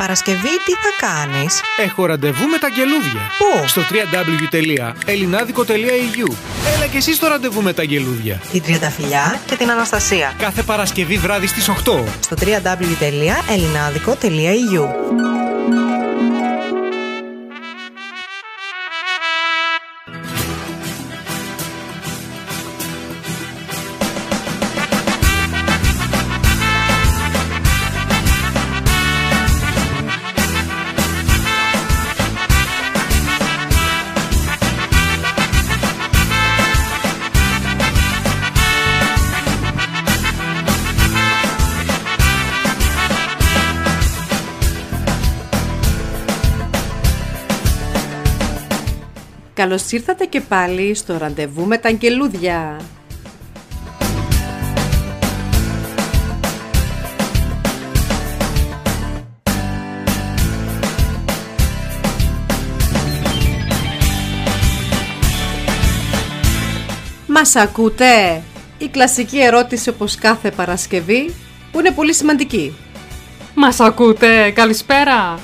Παρασκευή τι θα κάνεις? Έχω ραντεβού με τα γελούδια. Πού? Στο www.ellinadico.eu. Έλα και εσύ στο ραντεβού με τα γελούδια. Την Τριανταφυλλιά και την Αναστασία. Κάθε Παρασκευή βράδυ στις 8. Στο www.ellinadico.eu. Καλώς ήρθατε και πάλι στο ραντεβού με τα αγγελούδια. Μας ακούτε? Η κλασική ερώτηση όπως κάθε Παρασκευή που είναι πολύ σημαντική. Μας ακούτε? Καλησπέρα.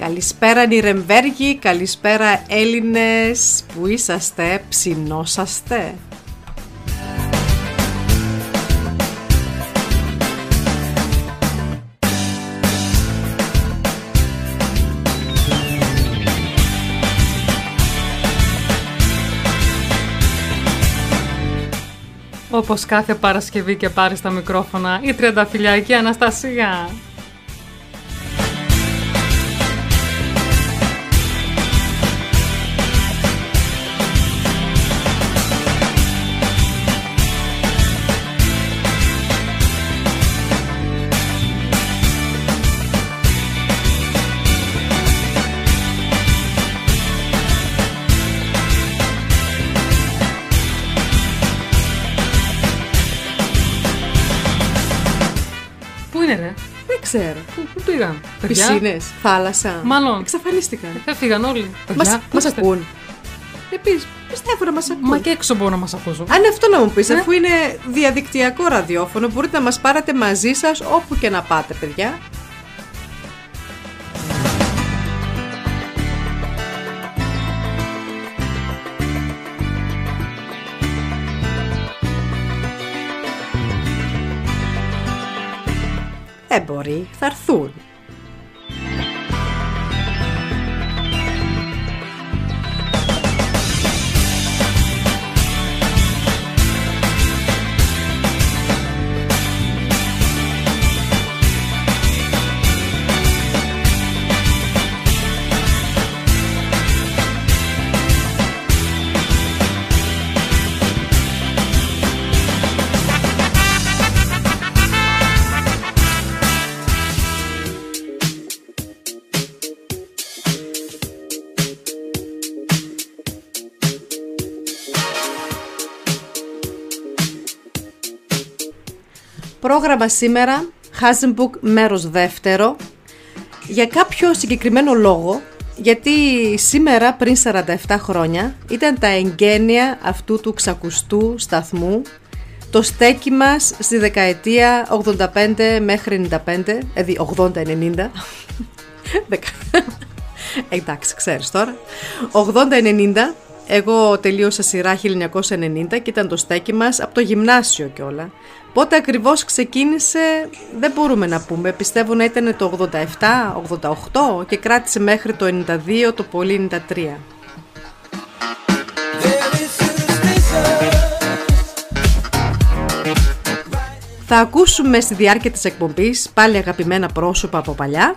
Καλησπέρα Νυρεμβέργη, καλησπέρα Έλληνες, που είσαστε, ψινόσαστε. Όπως κάθε Παρασκευή και πάρει στα μικρόφωνα η Τριανταφυλλιά και η Αναστασία. Πού πήγαν? Πισίνες, θάλασσα. Μάλλον. Εξαφανίστηκαν. Έφυγαν όλοι. Μας ακούν. Επίσης, πιστεύω να μας ακούν. Μα και έξω μπορώ να μας ακούσω. Αν αυτό να μου πεις, αφού είναι διαδικτυακό ραδιόφωνο, μπορείτε να μας πάρετε μαζί σας όπου και να πάτε, παιδιά. Μπορεί, θα έρθουν. Πρόγραμμα σήμερα, Hasenbuck μέρος δεύτερο, για κάποιο συγκεκριμένο λόγο, γιατί σήμερα πριν 47 χρόνια ήταν τα εγγένεια αυτού του ξακουστού σταθμού, το στέκι μας στη δεκαετία 85 μέχρι 95, δηλαδή 80-90, εντάξει ξέρεις τώρα, 80-90, εγώ τελείωσα σειρά 1990 και ήταν το στέκι μας από το γυμνάσιο κιόλα. Πότε ακριβώς ξεκίνησε δεν μπορούμε να πούμε, πιστεύω να ήταν το 87-88 και κράτησε μέχρι το 92, το πολύ 93. Θα ακούσουμε στη διάρκεια της εκπομπής πάλι αγαπημένα πρόσωπα από παλιά,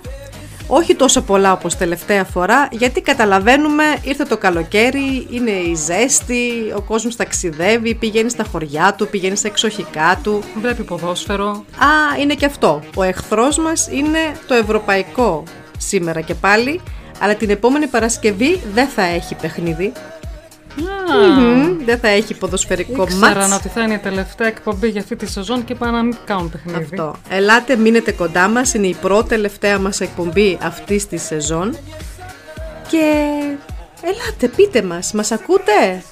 όχι τόσο πολλά όπως τελευταία φορά, γιατί καταλαβαίνουμε ήρθε το καλοκαίρι, είναι η ζέστη, ο κόσμος ταξιδεύει, πηγαίνει στα χωριά του, πηγαίνει στα εξοχικά του. Βλέπει ποδόσφαιρο. Α, είναι και αυτό. Ο εχθρός μας είναι το ευρωπαϊκό σήμερα και πάλι, αλλά την επόμενη Παρασκευή δεν θα έχει παιχνίδι. Δεν θα έχει ποδοσφαιρικό μάτς. Ήξεραν ότι θα είναι η τελευταία εκπομπή για αυτή τη σεζόν και είπα να μην κάνουν παιχνίδι. Αυτό. Ελάτε, μείνετε κοντά μας. Είναι η πρώτη τελευταία μας εκπομπή αυτής της σεζόν. Και ελάτε, πείτε μας, μας ακούτε?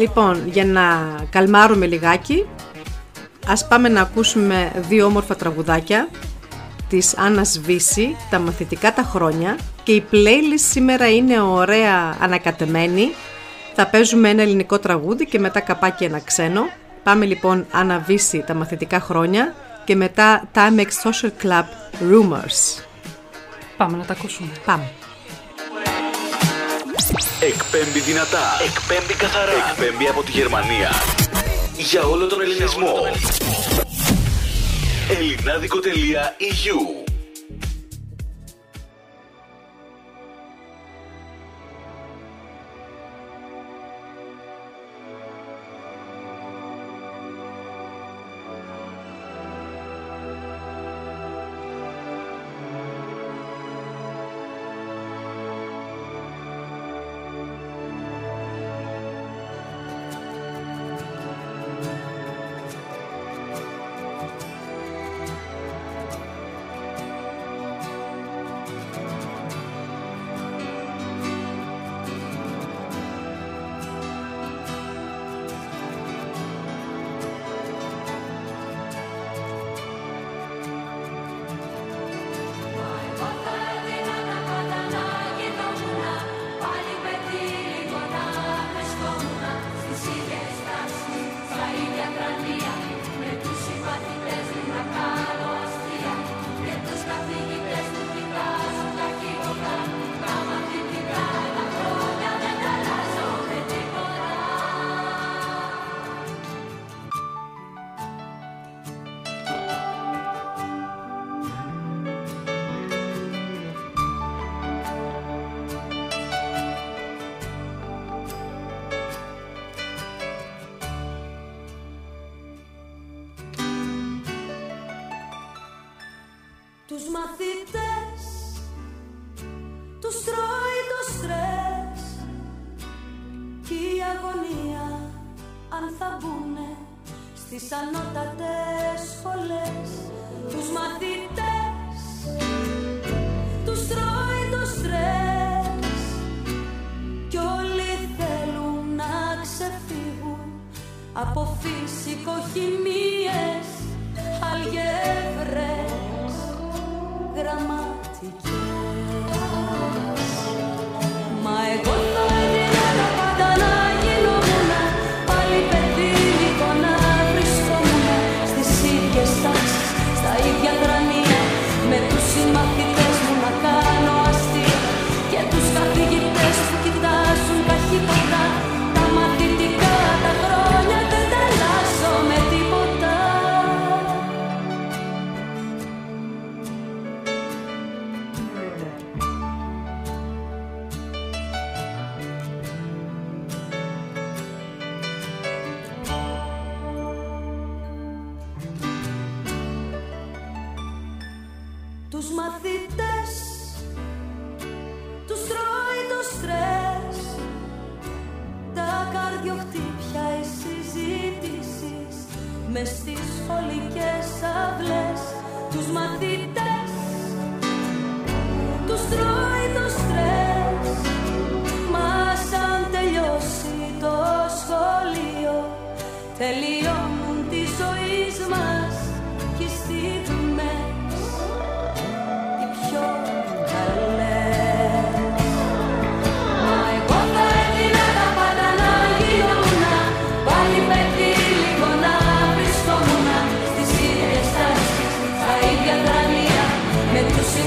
Λοιπόν, για να καλμάρουμε λιγάκι, ας πάμε να ακούσουμε δύο όμορφα τραγουδάκια της Άννας Βίσση, τα μαθητικά τα χρόνια, και η playlist σήμερα είναι ωραία ανακατεμένη. Θα παίζουμε ένα ελληνικό τραγούδι και μετά καπάκι ένα ξένο. Πάμε λοιπόν Άννα Βίσση, τα μαθητικά χρόνια, και μετά Timex Social Club Rumors. Πάμε να τα ακούσουμε. Πάμε. Εκπέμπει δυνατά, εκπέμπει καθαρά, εκπέμπει από τη Γερμανία για όλο τον Ελληνισμό. Ελληνάδικο.eu. Στα ίδια τρανία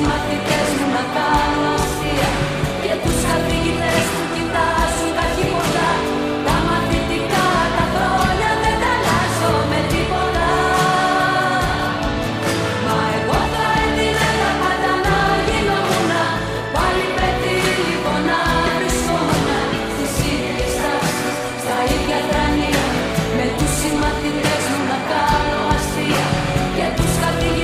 μαθητές μου να κάνω αστεία και τους καθηγητές που κοιτάζουν τα χειμώνα. Τα μαθητικά τα χρόνια δεν τα αλλάζω με τίποτα. Μα εγώ θα έτεινε τα πάντα να γινόμουνα πάλι παιδί λοιπόν να βρισκόμουνα στις ίδιες τάσεις, στα ίδια τρανία. Με τους συμμαθητές μου να κάνω αστεία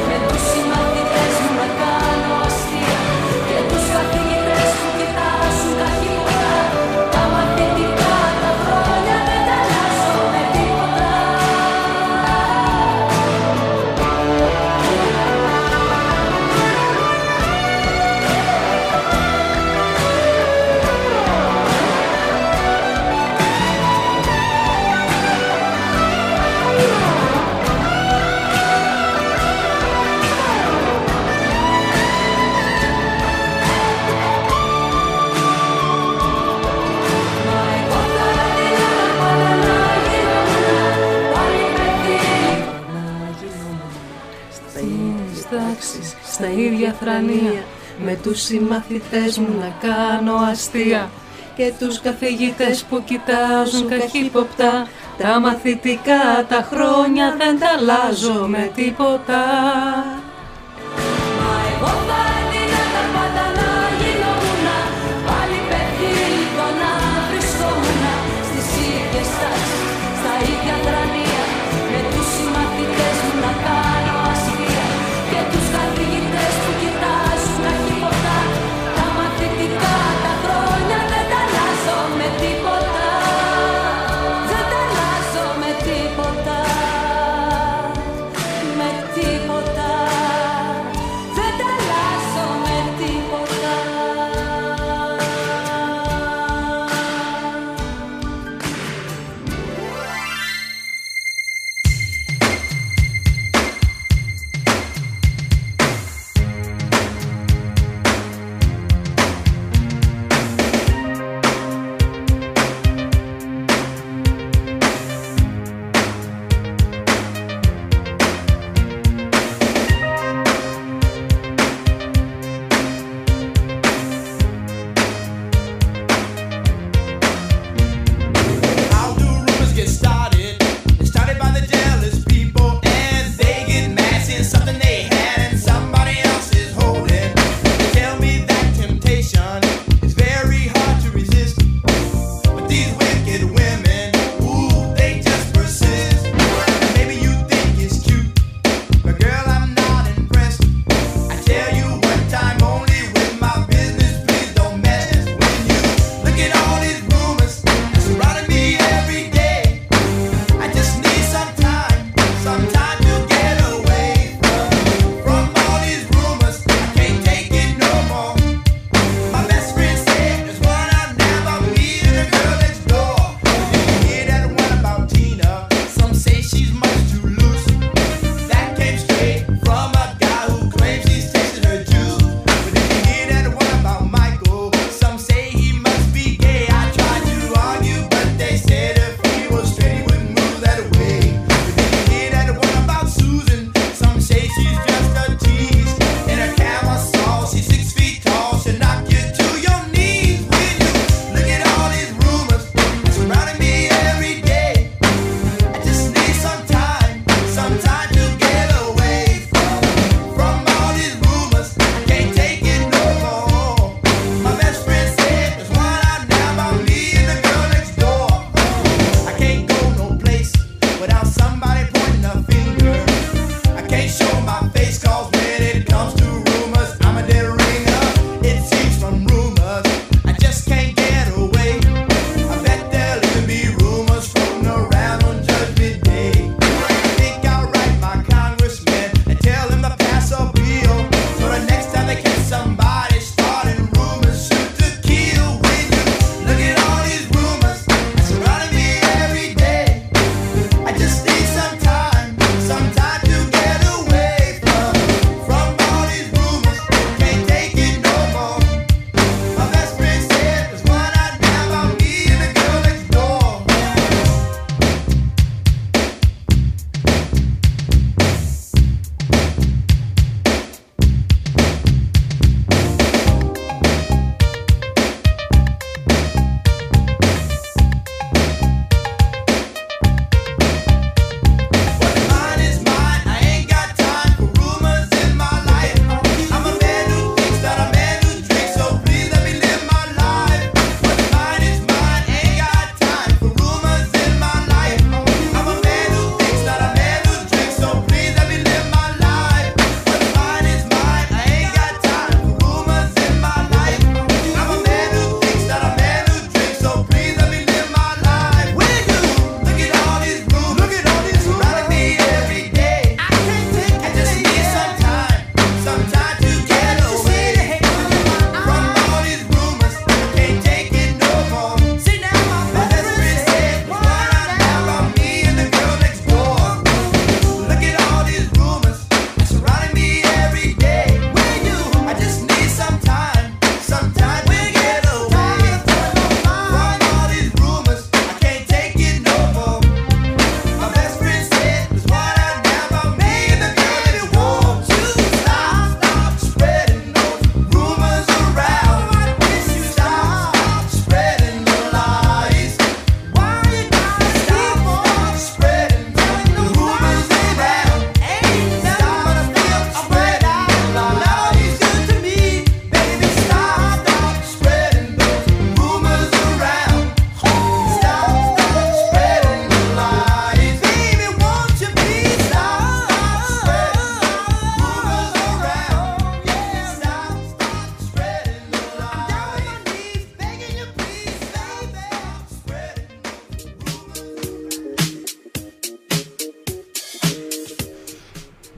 και τους καθηγητές. Στα ίδια θρανία, με τους συμμαθητές μου να κάνω αστεία και τους καθηγητές που κοιτάζουν καχύποπτα. Τα μαθητικά τα χρόνια δεν τα αλλάζω με τίποτα. Τίποτα, δεν τα αλλάζω.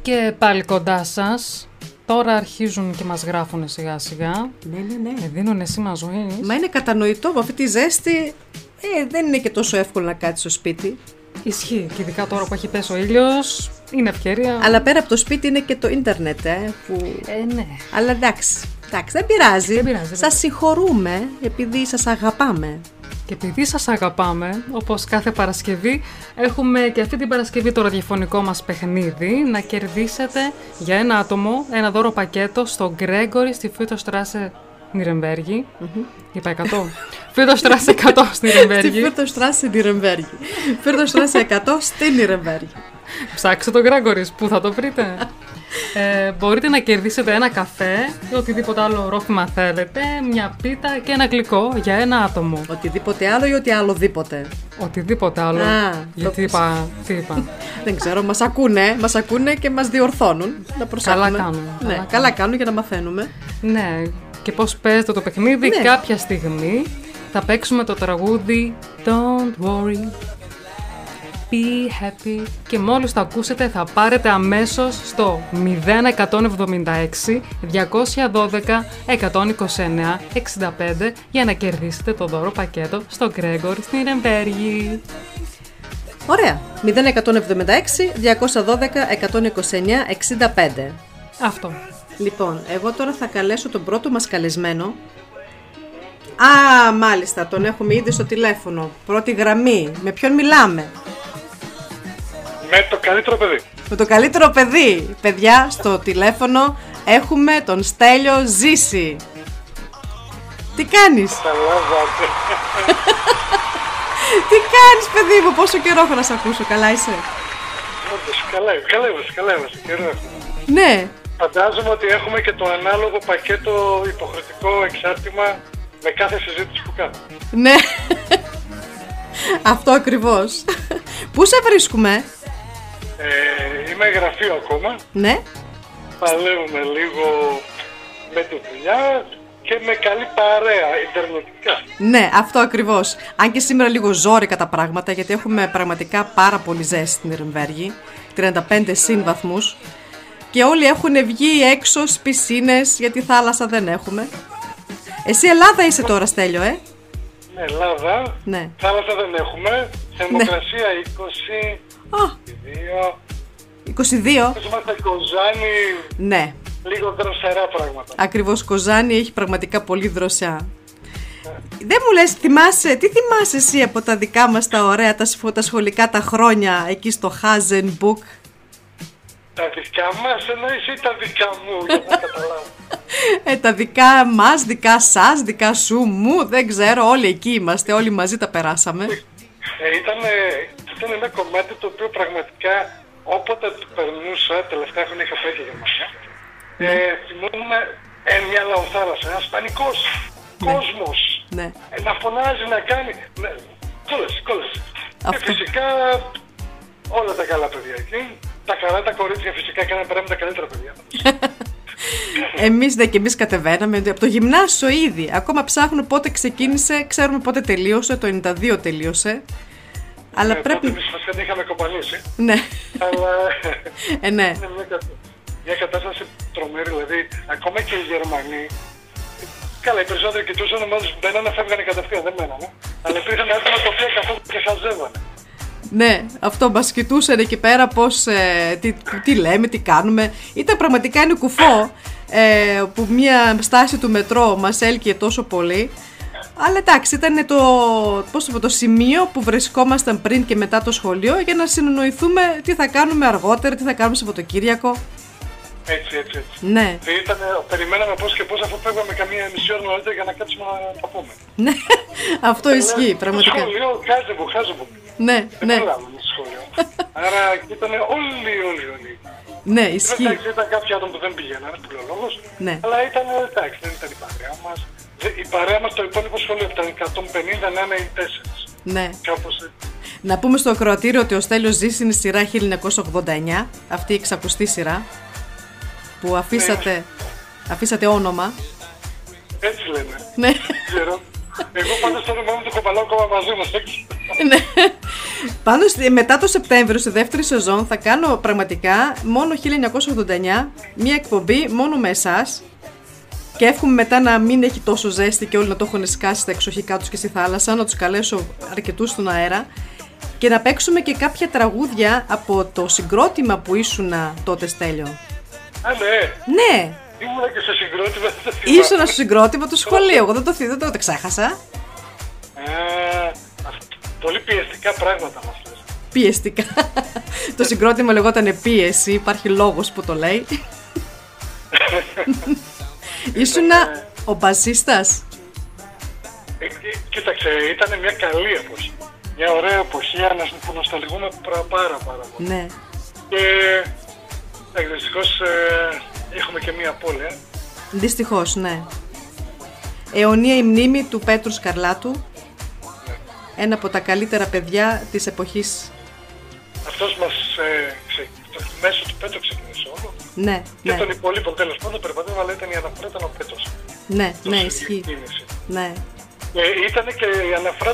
Και πάλι κοντά σας. Τώρα αρχίζουν και μας γράφουν σιγά σιγά. Ναι. Δίνουν σήμα ζωής. Μα είναι κατανοητό, με αυτή τη ζέστη δεν είναι και τόσο εύκολο να κάτσεις στο σπίτι. Ισχύει. Και ειδικά τώρα που έχει πέσει ο ήλιος, είναι ευκαιρία. Αλλά πέρα από το σπίτι είναι και το ίντερνετ. Ναι. Αλλά εντάξει, δεν πειράζει. Σας συγχωρούμε επειδή σας αγαπάμε. Και επειδή σας αγαπάμε, όπως κάθε Παρασκευή, έχουμε και αυτή την Παρασκευή το ραδιοφωνικό μας παιχνίδι να κερδίσετε για ένα άτομο ένα δώρο πακέτο στο Gregory's στη Fürther Straße Νυρεμβέργη. Είπα 100. Fürther Straße 100 στη Νυρεμβέργη. Στη Fürther Straße Νυρεμβέργη. Fürther Straße 100 στη Νυρεμβέργη. Ψάξτε το Gregory's, πού θα το βρείτε. Μπορείτε να κερδίσετε ένα καφέ ή οτιδήποτε άλλο ρόφημα θέλετε, μια πίτα και ένα γλυκό για ένα άτομο. Οτιδήποτε άλλο ή ό,τι άλλοδήποτε. Οτιδήποτε άλλο. Τι είπα. Δεν ξέρω, μας ακούνε και μας διορθώνουν. Να προσέχουμε. Καλά κάνουν. Ναι, καλά κάνουν για να μαθαίνουμε. Ναι, και πώς παίζετε το παιχνίδι. Ναι. Κάποια στιγμή θα παίξουμε το τραγούδι Don't worry, be happy και μόλις το ακούσετε θα πάρετε αμέσως στο 0176 212 129 65 για να κερδίσετε το δώρο πακέτο στο Γκρέγκορ στην Νυρεμβέργη. Ωραία, 0176 212 129 65. Αυτό. Λοιπόν, εγώ τώρα θα καλέσω τον πρώτο μας καλεσμένο. Α, μάλιστα, τον έχουμε ήδη στο τηλέφωνο. Πρώτη γραμμή, με ποιον μιλάμε? Με το καλύτερο παιδί. Με το καλύτερο παιδί. Παιδιά, στο τηλέφωνο έχουμε τον Στέλιο Ζήση. Τι κάνεις? Τι κάνεις, παιδί μου, πόσο καιρό έχω να σε ακούσω, καλά είσαι? Όντως, καλά είμαστε, καιρό. Ναι. Φαντάζομαι ότι έχουμε και το ανάλογο πακέτο υποχρεωτικό εξάρτημα με κάθε συζήτηση που κάνουμε. Ναι. Αυτό ακριβώς. Πού σε βρίσκουμε? Είμαι γραφείο ακόμα. Ναι. Παλεύουμε λίγο με τη δουλειά και με καλή παρέα ιντερνετικά. Ναι, αυτό ακριβώς. Αν και σήμερα λίγο ζόρικα τα πράγματα, γιατί έχουμε πραγματικά πάρα πολύ ζέστη στην Νυρεμβέργη, 35 συν βαθμούς, και όλοι έχουν βγει έξω στις πισίνες, γιατί θάλασσα δεν έχουμε. Εσύ Ελλάδα είσαι τώρα, Στέλιο, Ελλάδα, ναι. Θάλασσα δεν έχουμε. Θερμοκρασία, ναι. 20. 22. Είμαστε Κοζάνη. Ναι. Λίγο δροσερά πράγματα. Ακριβώς, Κοζάνη έχει πραγματικά πολύ δροσιά. Δεν μου λες, τι θυμάσαι εσύ από τα δικά μας τα ωραία, τα σχολικά τα χρόνια εκεί στο Hasenbuck? Τα δικά μας εννοείς ή τα δικά μου, για να καταλάβω? Τα δικά μας, δικά σας, δικά σου, μου, δεν ξέρω, όλοι εκεί είμαστε, όλοι μαζί τα περάσαμε. Ήταν ένα κομμάτι το οποίο πραγματικά όποτε το περνούσα, τελευταία χρόνια είχα φέρει για μας. Θυμόμουν μια λαοθάλασσα, ένας πανικός, κόσμος, να φωνάζει, να κάνει, κόλαση. Και φυσικά όλα τα καλά παιδιά εκεί, τα καλά τα κορίτσια φυσικά έκαναν πέρα με τα καλύτερα παιδιά. Εμείς εμείς κατεβαίναμε από το γυμνάσιο ήδη, ακόμα ψάχνουμε πότε ξεκίνησε, ξέρουμε πότε τελείωσε, το 92 τελείωσε. Αλλά πρέπει. Εμείς μας την είχαμε κομπανίσει. Ναι. Αλλά. Ναι. Είναι μια κατάσταση τρομερή, δηλαδή ακόμα και οι Γερμανοί. Καλά, οι περισσότεροι κοιτούσαν, μάλλον μπαίνανε, φεύγανε κατευθείαν, δεν μένανε. Αλλά υπήρχαν άτομα τα οποία καθόλου και χαζεύανε. Ναι, αυτό μας κοιτούσαν εκεί πέρα, πώς. Τι λέμε, τι κάνουμε. Ήταν πραγματικά ένα κουφό που μια στάση του μετρό μας έλκυε τόσο πολύ. Αλλά εντάξει, ήταν το σημείο που βρισκόμασταν πριν και μετά το σχολείο για να συνεννοηθούμε τι θα κάνουμε αργότερα, τι θα κάνουμε Σαββατοκύριακο. Έτσι. Ναι. Περιμέναμε πώς και πώς, αφού φεύγαμε καμία μισή ώρα νωρίτερα για να κάτσουμε να τα πούμε. Ναι, αυτό ισχύει πραγματικά. Το σχολείο χάζευο. Ναι, ναι. Δεν προλάβαμε το σχολείο. Άρα ήταν όλοι. Ναι, ισχύει. Εντάξει, ήταν κάποιοι άτομα που δεν πήγαιναν, λόγος. Ναι. Αλλά ήταν εντάξει, δεν ήταν η παρέα μας. Η παρέα μας το υπόλοιπο σχολείο ήταν 150-94. Ναι. Κάπως. Να πούμε στο ακροατήριο ότι ο Στέλιος Ζήσης είναι σειρά 1989, αυτή η εξακουστή σειρά που αφήσατε όνομα. Έτσι λέμε. Ναι. Ξέρω. Εγώ πάντα στο όνομα μου το κοπαλάω ακόμα μαζί μας. Ναι. Πάντως μετά το Σεπτέμβριο, στη δεύτερη σεζόν, θα κάνω πραγματικά μόνο 1989 μια εκπομπή μόνο με εσάς. Και εύχομαι μετά να μην έχει τόσο ζέστη και όλοι να το έχουν σκάσει στα εξοχικά τους και στη θάλασσα, να τους καλέσω αρκετούς στον αέρα και να παίξουμε και κάποια τραγούδια από το συγκρότημα που ήσουνα τότε, Στέλιο. Α, ναι. Ναι. Ήμουνα και στο συγκρότημα. Ήσουνα στο συγκρότημα του σχολείου. Εγώ δεν το ξέχασα. Πολύ πιεστικά πράγματα μας λες. Πιεστικά. Το συγκρότημα λεγόταν πίεση. Υπάρχει λόγος που το λέει. Ήσουνα ο μπασίστας. Κοίταξε, ήταν μια καλή εποχή. Μια ωραία εποχή που νοσταλγούμε πάρα πολύ. Ναι. Και δυστυχώς έχουμε και μια απώλεια. Δυστυχώς, ναι. Αιωνία η μνήμη του Πέτρου Σκαρλάτου. Ναι. Ένα από τα καλύτερα παιδιά της εποχής. Αυτός μας μέσω του Πέτρου ξεκίνησε όλο. Ναι, και ναι. Τον υπολείπον τέλος πάντων περπατεύω, αλλά ήταν η αναφορά ήταν ο Πέτρος. Ναι, το ναι, ισχύει. Ναι. Ήταν και η αναφορά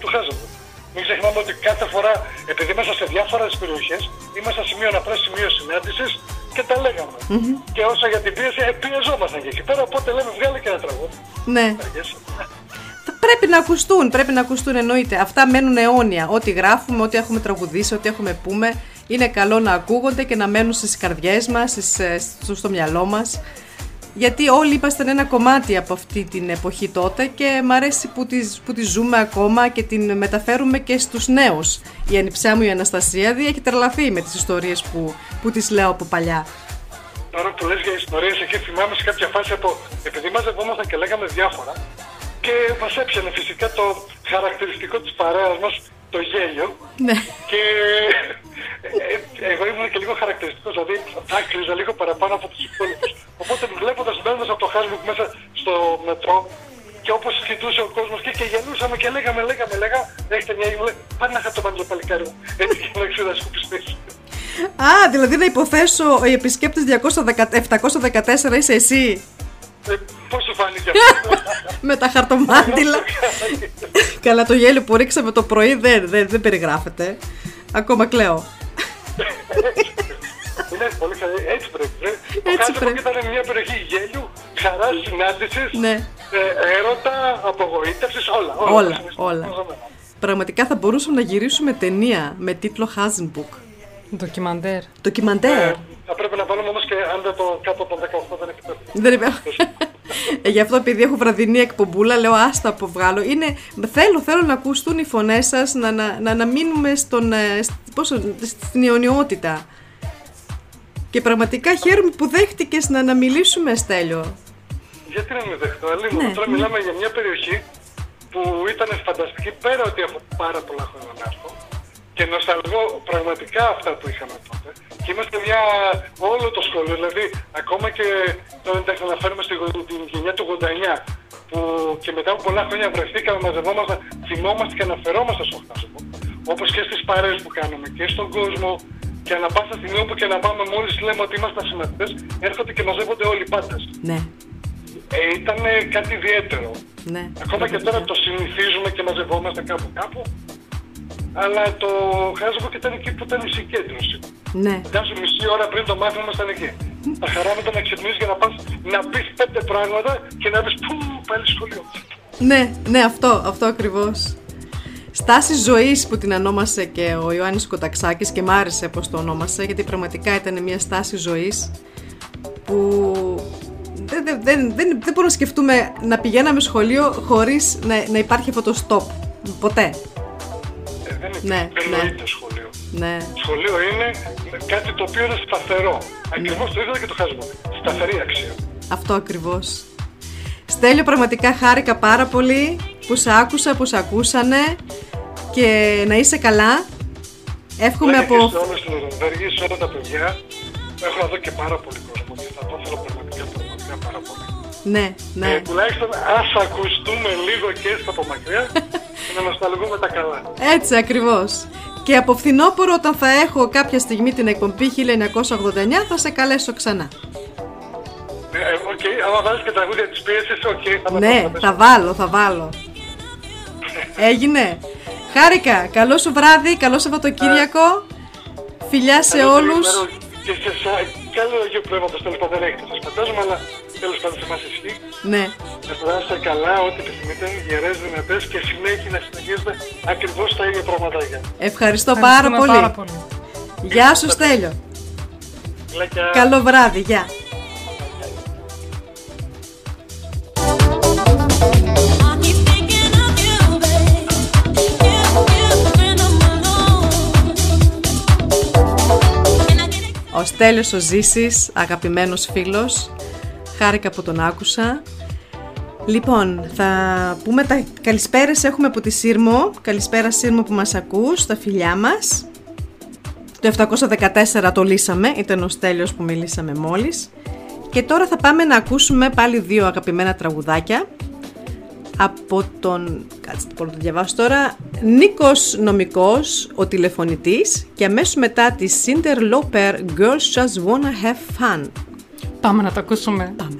του Χάζαντου. Μην ξεχνάμε ότι κάθε φορά, επειδή μέσα σε διάφορες περιοχές, ήμασταν σημείο αναφοράς, σημείο συνάντησης και τα λέγαμε. Mm-hmm. Και όσα για την πίεση, πιεζόμασταν και εκεί πέρα, οπότε λέμε βγάλε και ένα τραγούδι. Ναι. Πρέπει να ακουστούν, εννοείται. Αυτά μένουν αιώνια. Ό,τι γράφουμε, ό,τι έχουμε τραγουδίσει, ό,τι έχουμε πούμε, είναι καλό να ακούγονται και να μένουν στις καρδιές μας, στο μυαλό μας. Γιατί όλοι ήμασταν ένα κομμάτι από αυτή την εποχή τότε και μ' αρέσει που τη ζούμε ακόμα και την μεταφέρουμε και στους νέους. Η ανιψιά μου η Αναστασία έχει τρελαθεί με τις ιστορίες που της λέω από παλιά. Τώρα που λες για ιστορίες, εκεί θυμάμαι σε κάποια φάση επειδή μαζευόμασταν και λέγαμε διάφορα, και μας έψανε φυσικά το χαρακτηριστικό της παρέας μας, το γέλιο. Ναι. Και εγώ ήμουν και λίγο χαρακτηριστικός, δηλαδή άκριζα λίγο παραπάνω από τους υπόλοιπους. Οπότε βλέποντας μπαίνοντας από το Hasenbuck μέσα στο μετρό και όπως κοιτούσε ο κόσμος και γελούσαμε και λέγαμε, έχετε μια γυμνή, πάνε να χατώ πάνε το παλικάρι μου, έτσι και να ξέρω να σκουπιστείς. Α, δηλαδή να υποθέσω οι επισκέπτες 714 είσαι εσύ. Πώς σου φάνηκε αυτό? Με τα χαρτομάτιλα. Καλά, το γέλιο που ρίξαμε το πρωί δεν περιγράφεται. Ακόμα κλαίω. Είναι πολύ καλό. Έτσι πρέπει. Έτσι πρέπει. Ήταν μια περιοχή γέλιου, χαράς, συνάντησης, έρωτα, απογοήτευσης, όλα. Πραγματικά θα μπορούσαμε να γυρίσουμε ταινία με τίτλο Hasenbuck. Ντοκιμαντέρ. Θα πρέπει να βάλουμε όμως και αν δεν το κάτω από 18 δεν επιτρέπεται. Δεν υπάρχει. Γι' αυτό επειδή έχω βραδινή εκπομπούλα, λέω άστα που βγάλω. Θέλω να ακουστούν οι φωνές σας, να μείνουμε στην αιωνιότητα. Και πραγματικά χαίρομαι που δέχτηκες να μιλήσουμε, Στέλιο. Γιατί να μην δεχτώ, αλλήμον. Τώρα μιλάμε για μια περιοχή που ήταν φανταστική, πέρα ότι έχω πάρα πολλά χρόνια να έρθω. Και νοσταλγώ πραγματικά αυτά που είχαμε τότε. Και είμαστε όλο το σχολείο, δηλαδή ακόμα και τώρα εντάξει να αναφέρουμε στην γενιά του 89, που και μετά από πολλά χρόνια βρεθήκαμε, μαζευόμασταν, θυμόμαστε και αναφερόμαστε στον Hasenbuck. Όπως και στις παρέες που κάνουμε και στον κόσμο. Και ανά πάσα στιγμή όπου και να πάμε, μόλις λέμε ότι είμαστε συμμετέχοντες, έρχονται και μαζεύονται όλοι οι πάντες. Ναι. Ήταν κάτι ιδιαίτερο. Ναι. Ακόμα και τώρα το συνηθίζουμε και μαζευόμαστε κάπου. Αλλά το Hasenbuck ήταν εκεί που ήταν η συγκέντρωση. Ναι. Φτάσου μισή ώρα πριν το μάθημα ήμασταν εκεί. Τα χαράμε ήταν να ξυπνήσεις για να πας να πεις 5 πράγματα και να πεις πάλι σχολείο. Ναι, αυτό ακριβώς. Στάση ζωής που την ονόμασε και ο Ιωάννης Κονταξάκης και μ' άρεσε πως το ονόμασε, γιατί πραγματικά ήταν μια στάση ζωής που δεν μπορούμε να σκεφτούμε να πηγαίναμε σχολείο χωρίς να υπάρχει αυτό το stop. Ποτέ. Δεν είναι το σχολείο. Ναι. Το σχολείο είναι κάτι το οποίο είναι σταθερό. Ακριβώς το είδα και το Hasenbuck. Σταθερή αξία. Αυτό ακριβώς. Στέλιο, πραγματικά χάρηκα πάρα πολύ που σε άκουσα, που σε ακούσανε και να είσαι καλά. Εύχομαι από... Λέγε και σε όλους στην Νυρεμβέργη, σε όλα τα παιδιά. Έχω να δω και πάρα πολύ κόσμο και θα το θέλω πραγματικά πάρα πολύ. Ναι. Τουλάχιστον ας ακουστούμε λίγο και έστω από μακριά και να νοσταλγούμε τα καλά. Έτσι ακριβώς. Και από φθινόπωρο, όταν θα έχω κάποια στιγμή την εκπομπή 1989, θα σε καλέσω ξανά. Οκ, άμα βάλεις και τραγούδια της πίεσης, οκ. Ναι, θα βάλω. Έγινε. Χάρηκα, καλό σου βράδυ, καλό Σαββατοκύριακο. Φιλιά σε όλους. Καλό Αγίου Πνεύματος, τέλος πάντων, δεν έχετε, σας φαντάζομαι, αλλά τέλος πάντων σε εμάς ισχύει. Ναι. Να περάσετε καλά, ό,τι επιθυμείτε, γερές, δυνατές και συνέχεια να συνεχίζετε ακριβώς τα ίδια πραγματάκια. Ευχαριστώ πάρα πολύ. Γεια σου, Στέλιο. Λάκια. Καλό βράδυ, γεια. Ο Στέλιος ο Ζήσης, αγαπημένος φίλος, χάρηκα που τον άκουσα. Λοιπόν, θα πούμε τα καλησπέρες, έχουμε από τη Σύρμο. Καλησπέρα Σύρμο που μας ακούς, τα φιλιά μας. Το 714 το λύσαμε, ήταν ο Στέλιος που μιλήσαμε μόλις. Και τώρα θα πάμε να ακούσουμε πάλι δύο αγαπημένα τραγουδάκια. Από τον, κάτσε το διαβάσω τώρα, Νίκος Νομικός, ο τηλεφωνητής, και αμέσως μετά τη Cyndi Lauper, Girls Just Wanna Have Fun. Πάμε να τα ακούσουμε. Πάμε.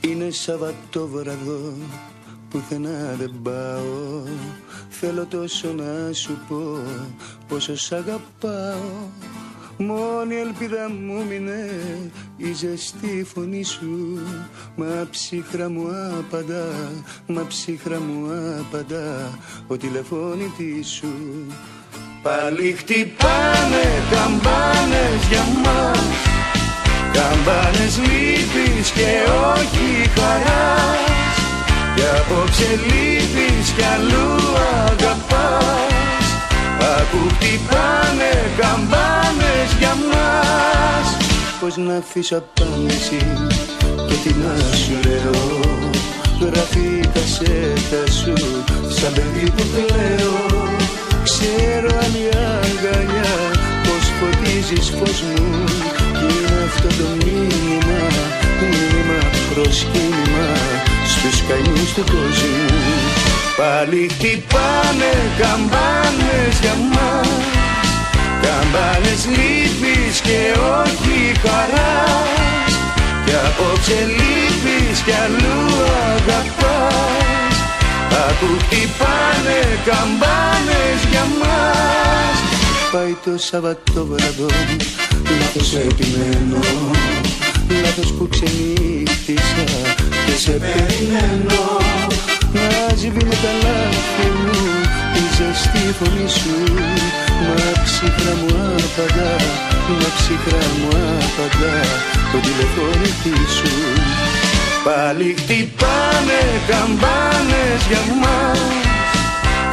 Είναι Σαββατόβραδο, πουθενά δεν πάω. Θέλω τόσο να σου πω πόσο σ' αγαπάω. Μόνη ελπίδα μου μείνε η ζεστή φωνή σου. Μα ψυχρά μου απαντά, μα ψυχρά μου απαντά ο τηλεφώνητής σου. Πάλι χτυπάνε καμπάνες για μας, καμπάνες λύπης και όχι χαράς. Κι απόψε λείπεις κι αλλού αγαπάς. Ακού χτυπάνε καμπάνες για μας. Πώς να αφήσω απάντηση και τι να σου λέω. Γράφει η κασέτα σου σαν παιδί που κλαίω. Ξέρω άλλη αγκαλιά πως φωτίζεις φως μου. Κι είναι αυτό το μήνυμα, μήνυμα προς κίνημα στους καημούς του κόσμου. Πάλι χτυπάνε καμπάνες για μας, καμπάνες λύπης και όχι χαράς. Κι απόψε λύπης κι αλλού αγαπάς. Ακού χτυπάνε καμπάνες για μας. Πάει το Σαββατόβραδο, λάθος επιμένω, λάθος που ξενύχτησα και σε περιμένω. Μα ζύβει με τα λάθη μου η ζεστή φωνή σου. Μα ψυχρά μου απαντά, μα ψυχρά μου απαντά το τηλεφώνητή σου. Πάλι χτυπάνε καμπάνες για μας,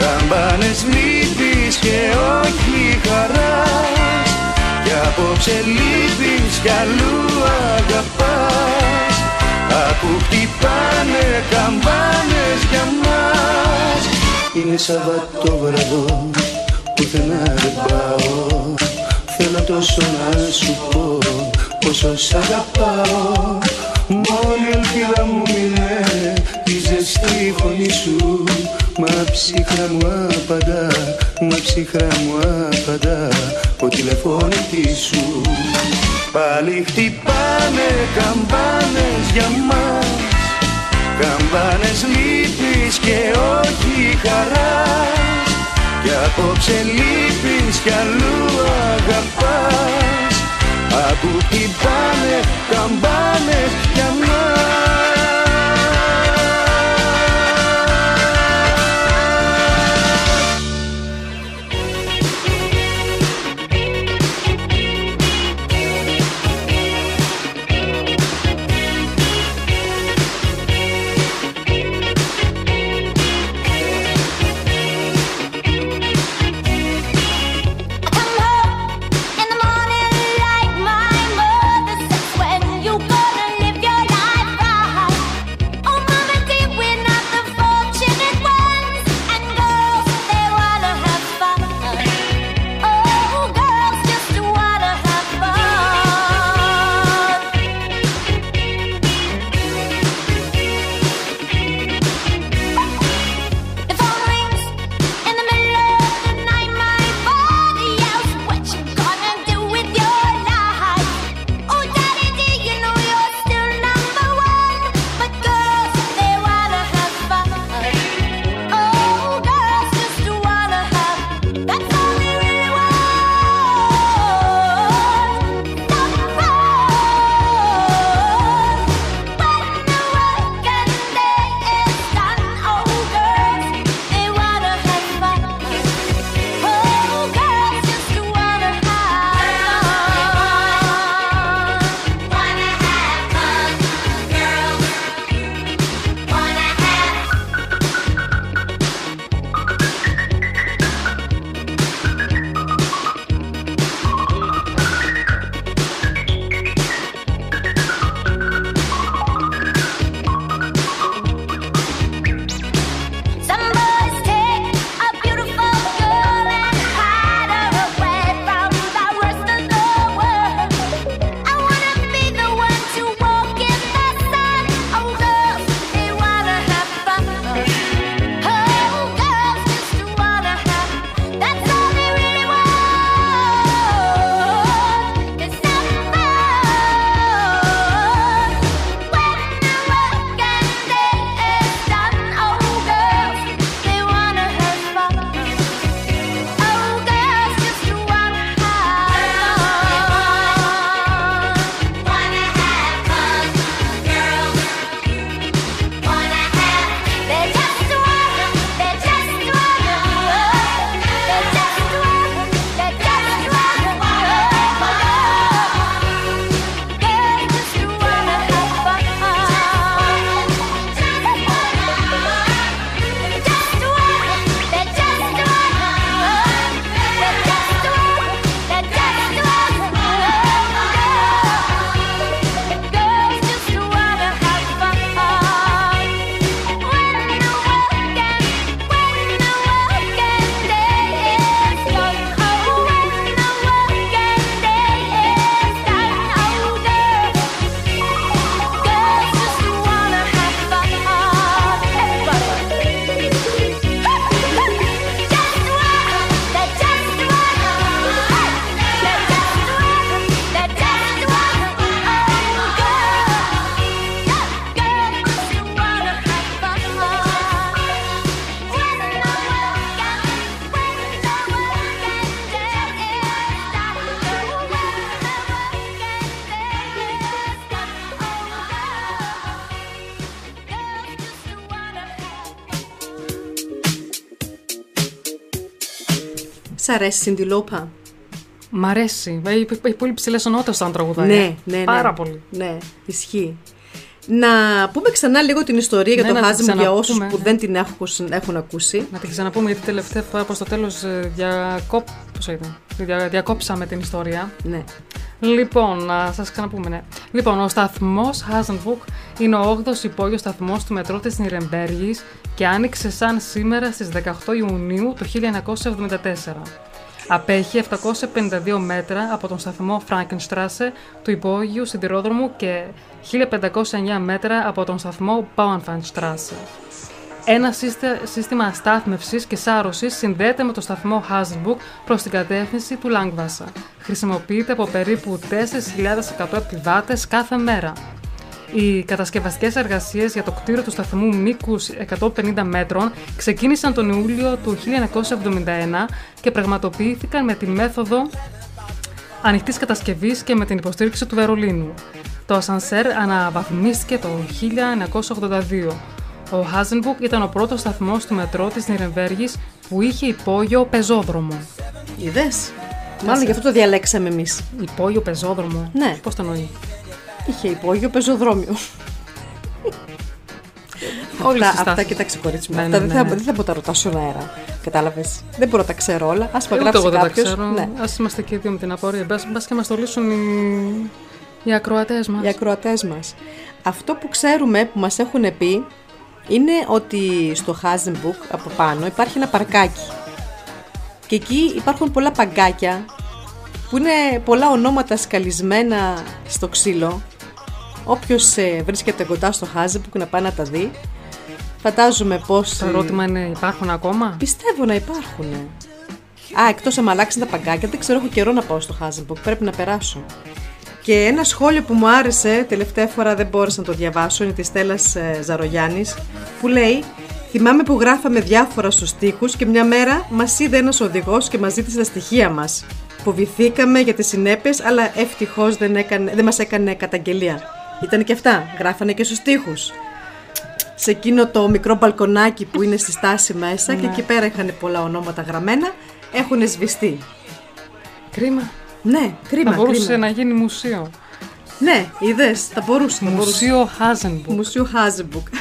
καμπάνες λύπης και όχι χαράς. Κι απόψε λείπεις κι αλλού αγαπάς. Ακού χτυπάνε καμπάνες για μας. Είναι Σαββατόβραδο, πουθενά δεν πάω. Θέλω τόσο να σου πω πόσο σ' αγαπάω. Μόνη ελπίδα μου μείνε η ζεστή φωνή σου. Μα ψυχρά μου απαντά, μα ψυχρά μου απαντά ο τηλεφώνητη σου. Πάλι χτυπάνε καμπάνες για μας, καμπάνες λύπης και όχι χαράς. Κι απόψε λύπης κι αλλού αγαπάς. Ακού χτυπάνε καμπάνες για μας. Live Σ' αρέσει Cyndi Lauper? Μ' αρέσει. Έχει πολύ ψηλές ονότητες σαν τραγουδάρια. Ναι. Πάρα πολύ. Ναι, ισχύει. Να πούμε ξανά λίγο την ιστορία για τον Hasenbuck για όσους που δεν την έχουν ακούσει. Να την ξαναπούμε, γιατί τελευταία φορά προς το τέλος διακόψαμε την ιστορία. Ναι. Λοιπόν, να σας ξαναπούμε, ναι. Λοιπόν, ο σταθμός Hasenbuck είναι ο 8ος υπόγειος σταθμός του μετρό της Νυρεμβέργης και άνοιξε σαν σήμερα στις 18 Ιουνίου του 1974. Απέχει 752 μέτρα από τον σταθμό Frankenstrasse του υπόγειου σιδηρόδρομου και 1509 μέτρα από τον σταθμό Bauernfranstrasse. Ένα σύστημα στάθμευσης και σάρωσης συνδέεται με το σταθμό Hasenbuck προς την κατεύθυνση του Langwasser. Χρησιμοποιείται από περίπου 4.100 επιβάτες κάθε μέρα. Οι κατασκευαστικές εργασίες για το κτίριο του σταθμού μήκους 150 μέτρων ξεκίνησαν τον Ιούλιο του 1971 και πραγματοποιήθηκαν με τη μέθοδο ανοιχτής κατασκευής και με την υποστήριξη του Βερολίνου. Το ασανσέρ αναβαθμίστηκε το 1982. Ο Hasenbuck ήταν ο πρώτος σταθμός του μετρό της Νιρεμβέργης που είχε υπόγειο πεζόδρομο. Είδες? Μάλλον γι' αυτό το διαλέξαμε εμείς. Υπόγειο πεζόδρομο. Ναι. Πώς το εννοεί? Είχε υπόγειο πεζοδρόμιο. Αυτά κοιτάξτε, κορίτσι μου. Αυτά δεν θα μπορώ να τα ρωτάω στον αέρα. Κατάλαβες. Δεν μπορώ να τα ξέρω όλα. Ας με γράψει κάποιος. Ας είμαστε και δύο με την απορία. Μπας και μας τολίσουν οι ακροατές μας. Οι ακροατές μας. Αυτό που ξέρουμε, που μας έχουν πει, είναι ότι στο Hasenbuck από πάνω υπάρχει ένα παρκάκι. Και εκεί υπάρχουν πολλά παγκάκια που είναι πολλά ονόματα σκαλισμένα στο ξύλο. Όποιος βρίσκεται κοντά στο Hasenbuck να πάει να τα δει. Φαντάζομαι πως... Το ερώτημα είναι, υπάρχουν ακόμα? Πιστεύω να υπάρχουν. Εκτός αν αλλάξουν τα παγκάκια, δεν ξέρω, έχω καιρό να πάω στο Hasenbuck, πρέπει να περάσω. Και ένα σχόλιο που μου άρεσε, τελευταία φορά δεν μπόρεσα να το διαβάσω, είναι της Στέλλας Ζαρογιάννης, που λέει: θυμάμαι που γράφαμε διάφορα στους τοίχους και μια μέρα μας είδε ένας οδηγός και μας ζήτησε τα στοιχεία μας. Φοβηθήκαμε για τις συνέπειες, αλλά ευτυχώς δεν μας έκανε καταγγελία. Ήταν και αυτά, γράφανε και στους τοίχους. Σε εκείνο το μικρό μπαλκονάκι που είναι στη στάση μέσα, και εκεί πέρα είχαν πολλά ονόματα γραμμένα, έχουν σβηστεί. Κρίμα. Ναι, κρίμα. Θα μπορούσε να γίνει μουσείο. Ναι, είδες, θα μπορούσε. Μουσείο Hasenbuck. Μουσείο Hasenbuck.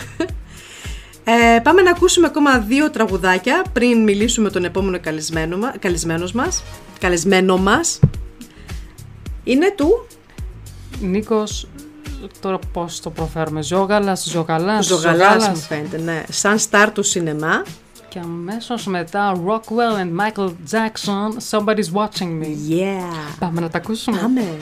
Πάμε να ακούσουμε ακόμα δύο τραγουδάκια πριν μιλήσουμε τον επόμενο καλεσμένο μας. Είναι του Νίκος, τώρα πώς το προφέρουμε, Ζωγαλάς μου φαίνεται, ναι. Σαν στάρ του σινεμά. Και αμέσως μετά Rockwell and Michael Jackson, Somebody's Watching Me. Yeah. Πάμε να τα ακούσουμε. Πάμε.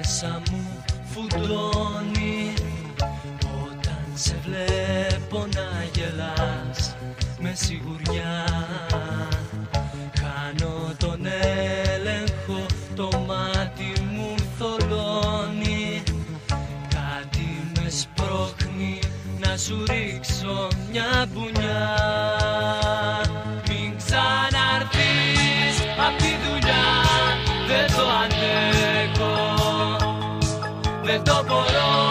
Μέσα μου φουντώνει όταν σε βλέπω. σιγουριά. Χάνω τον έλεγχο, το μάτι μου θολώνει. Κάτι με σπρώχνει να σου ρίξω μια μπουνιά. Μην ξαναρθείς απ' τη δουλειά, δεν το αντέχω, δεν το μπορώ.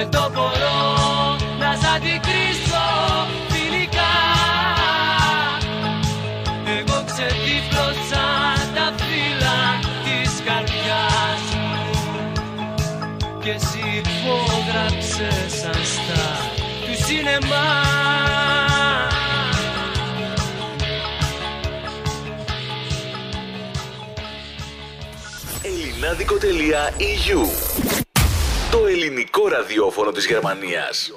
Δεν το μπορώ να σ' αντικρίσω φιλικά. Εγώ ξετύφλωσα τα φύλλα της καρδιάς μου και εσύ υπόγραψες σαν στάρ του σινεμά. Ελληνάδικο.eu, το ελληνικό ραδιόφωνο της Γερμανίας.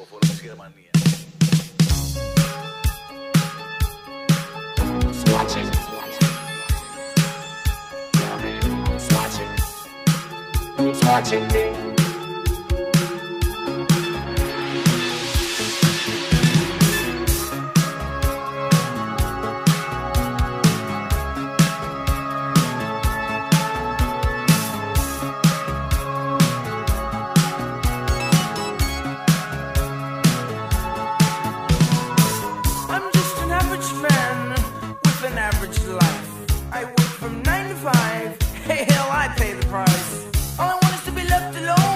From 9 to 5, hey hell, I pay the price. All I want is to be left alone.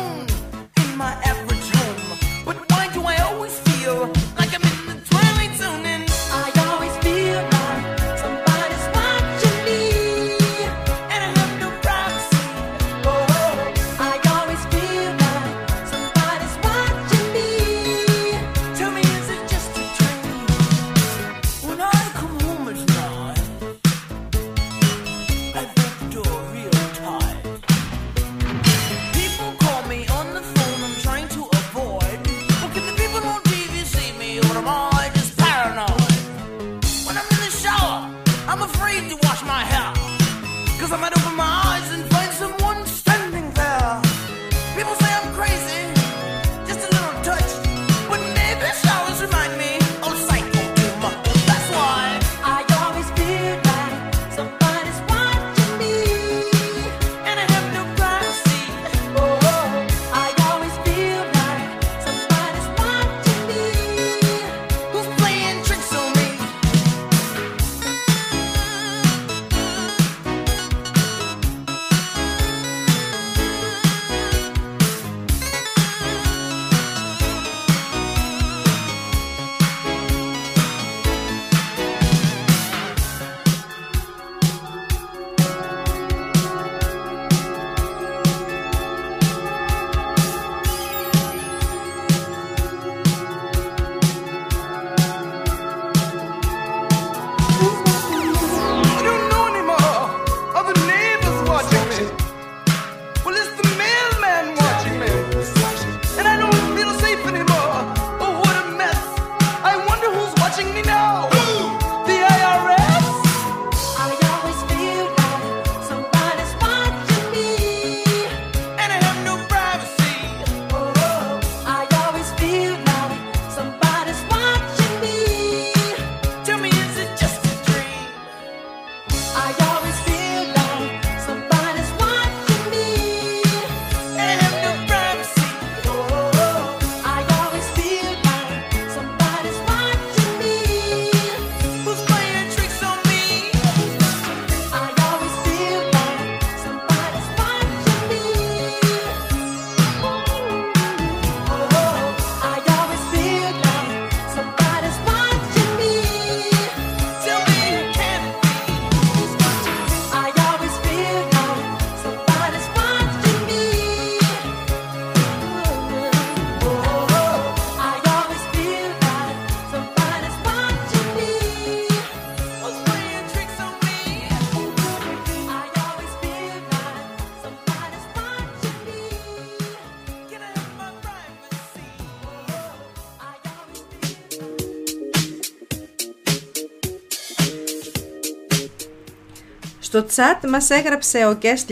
Στο chat μας έγραψε ο Guest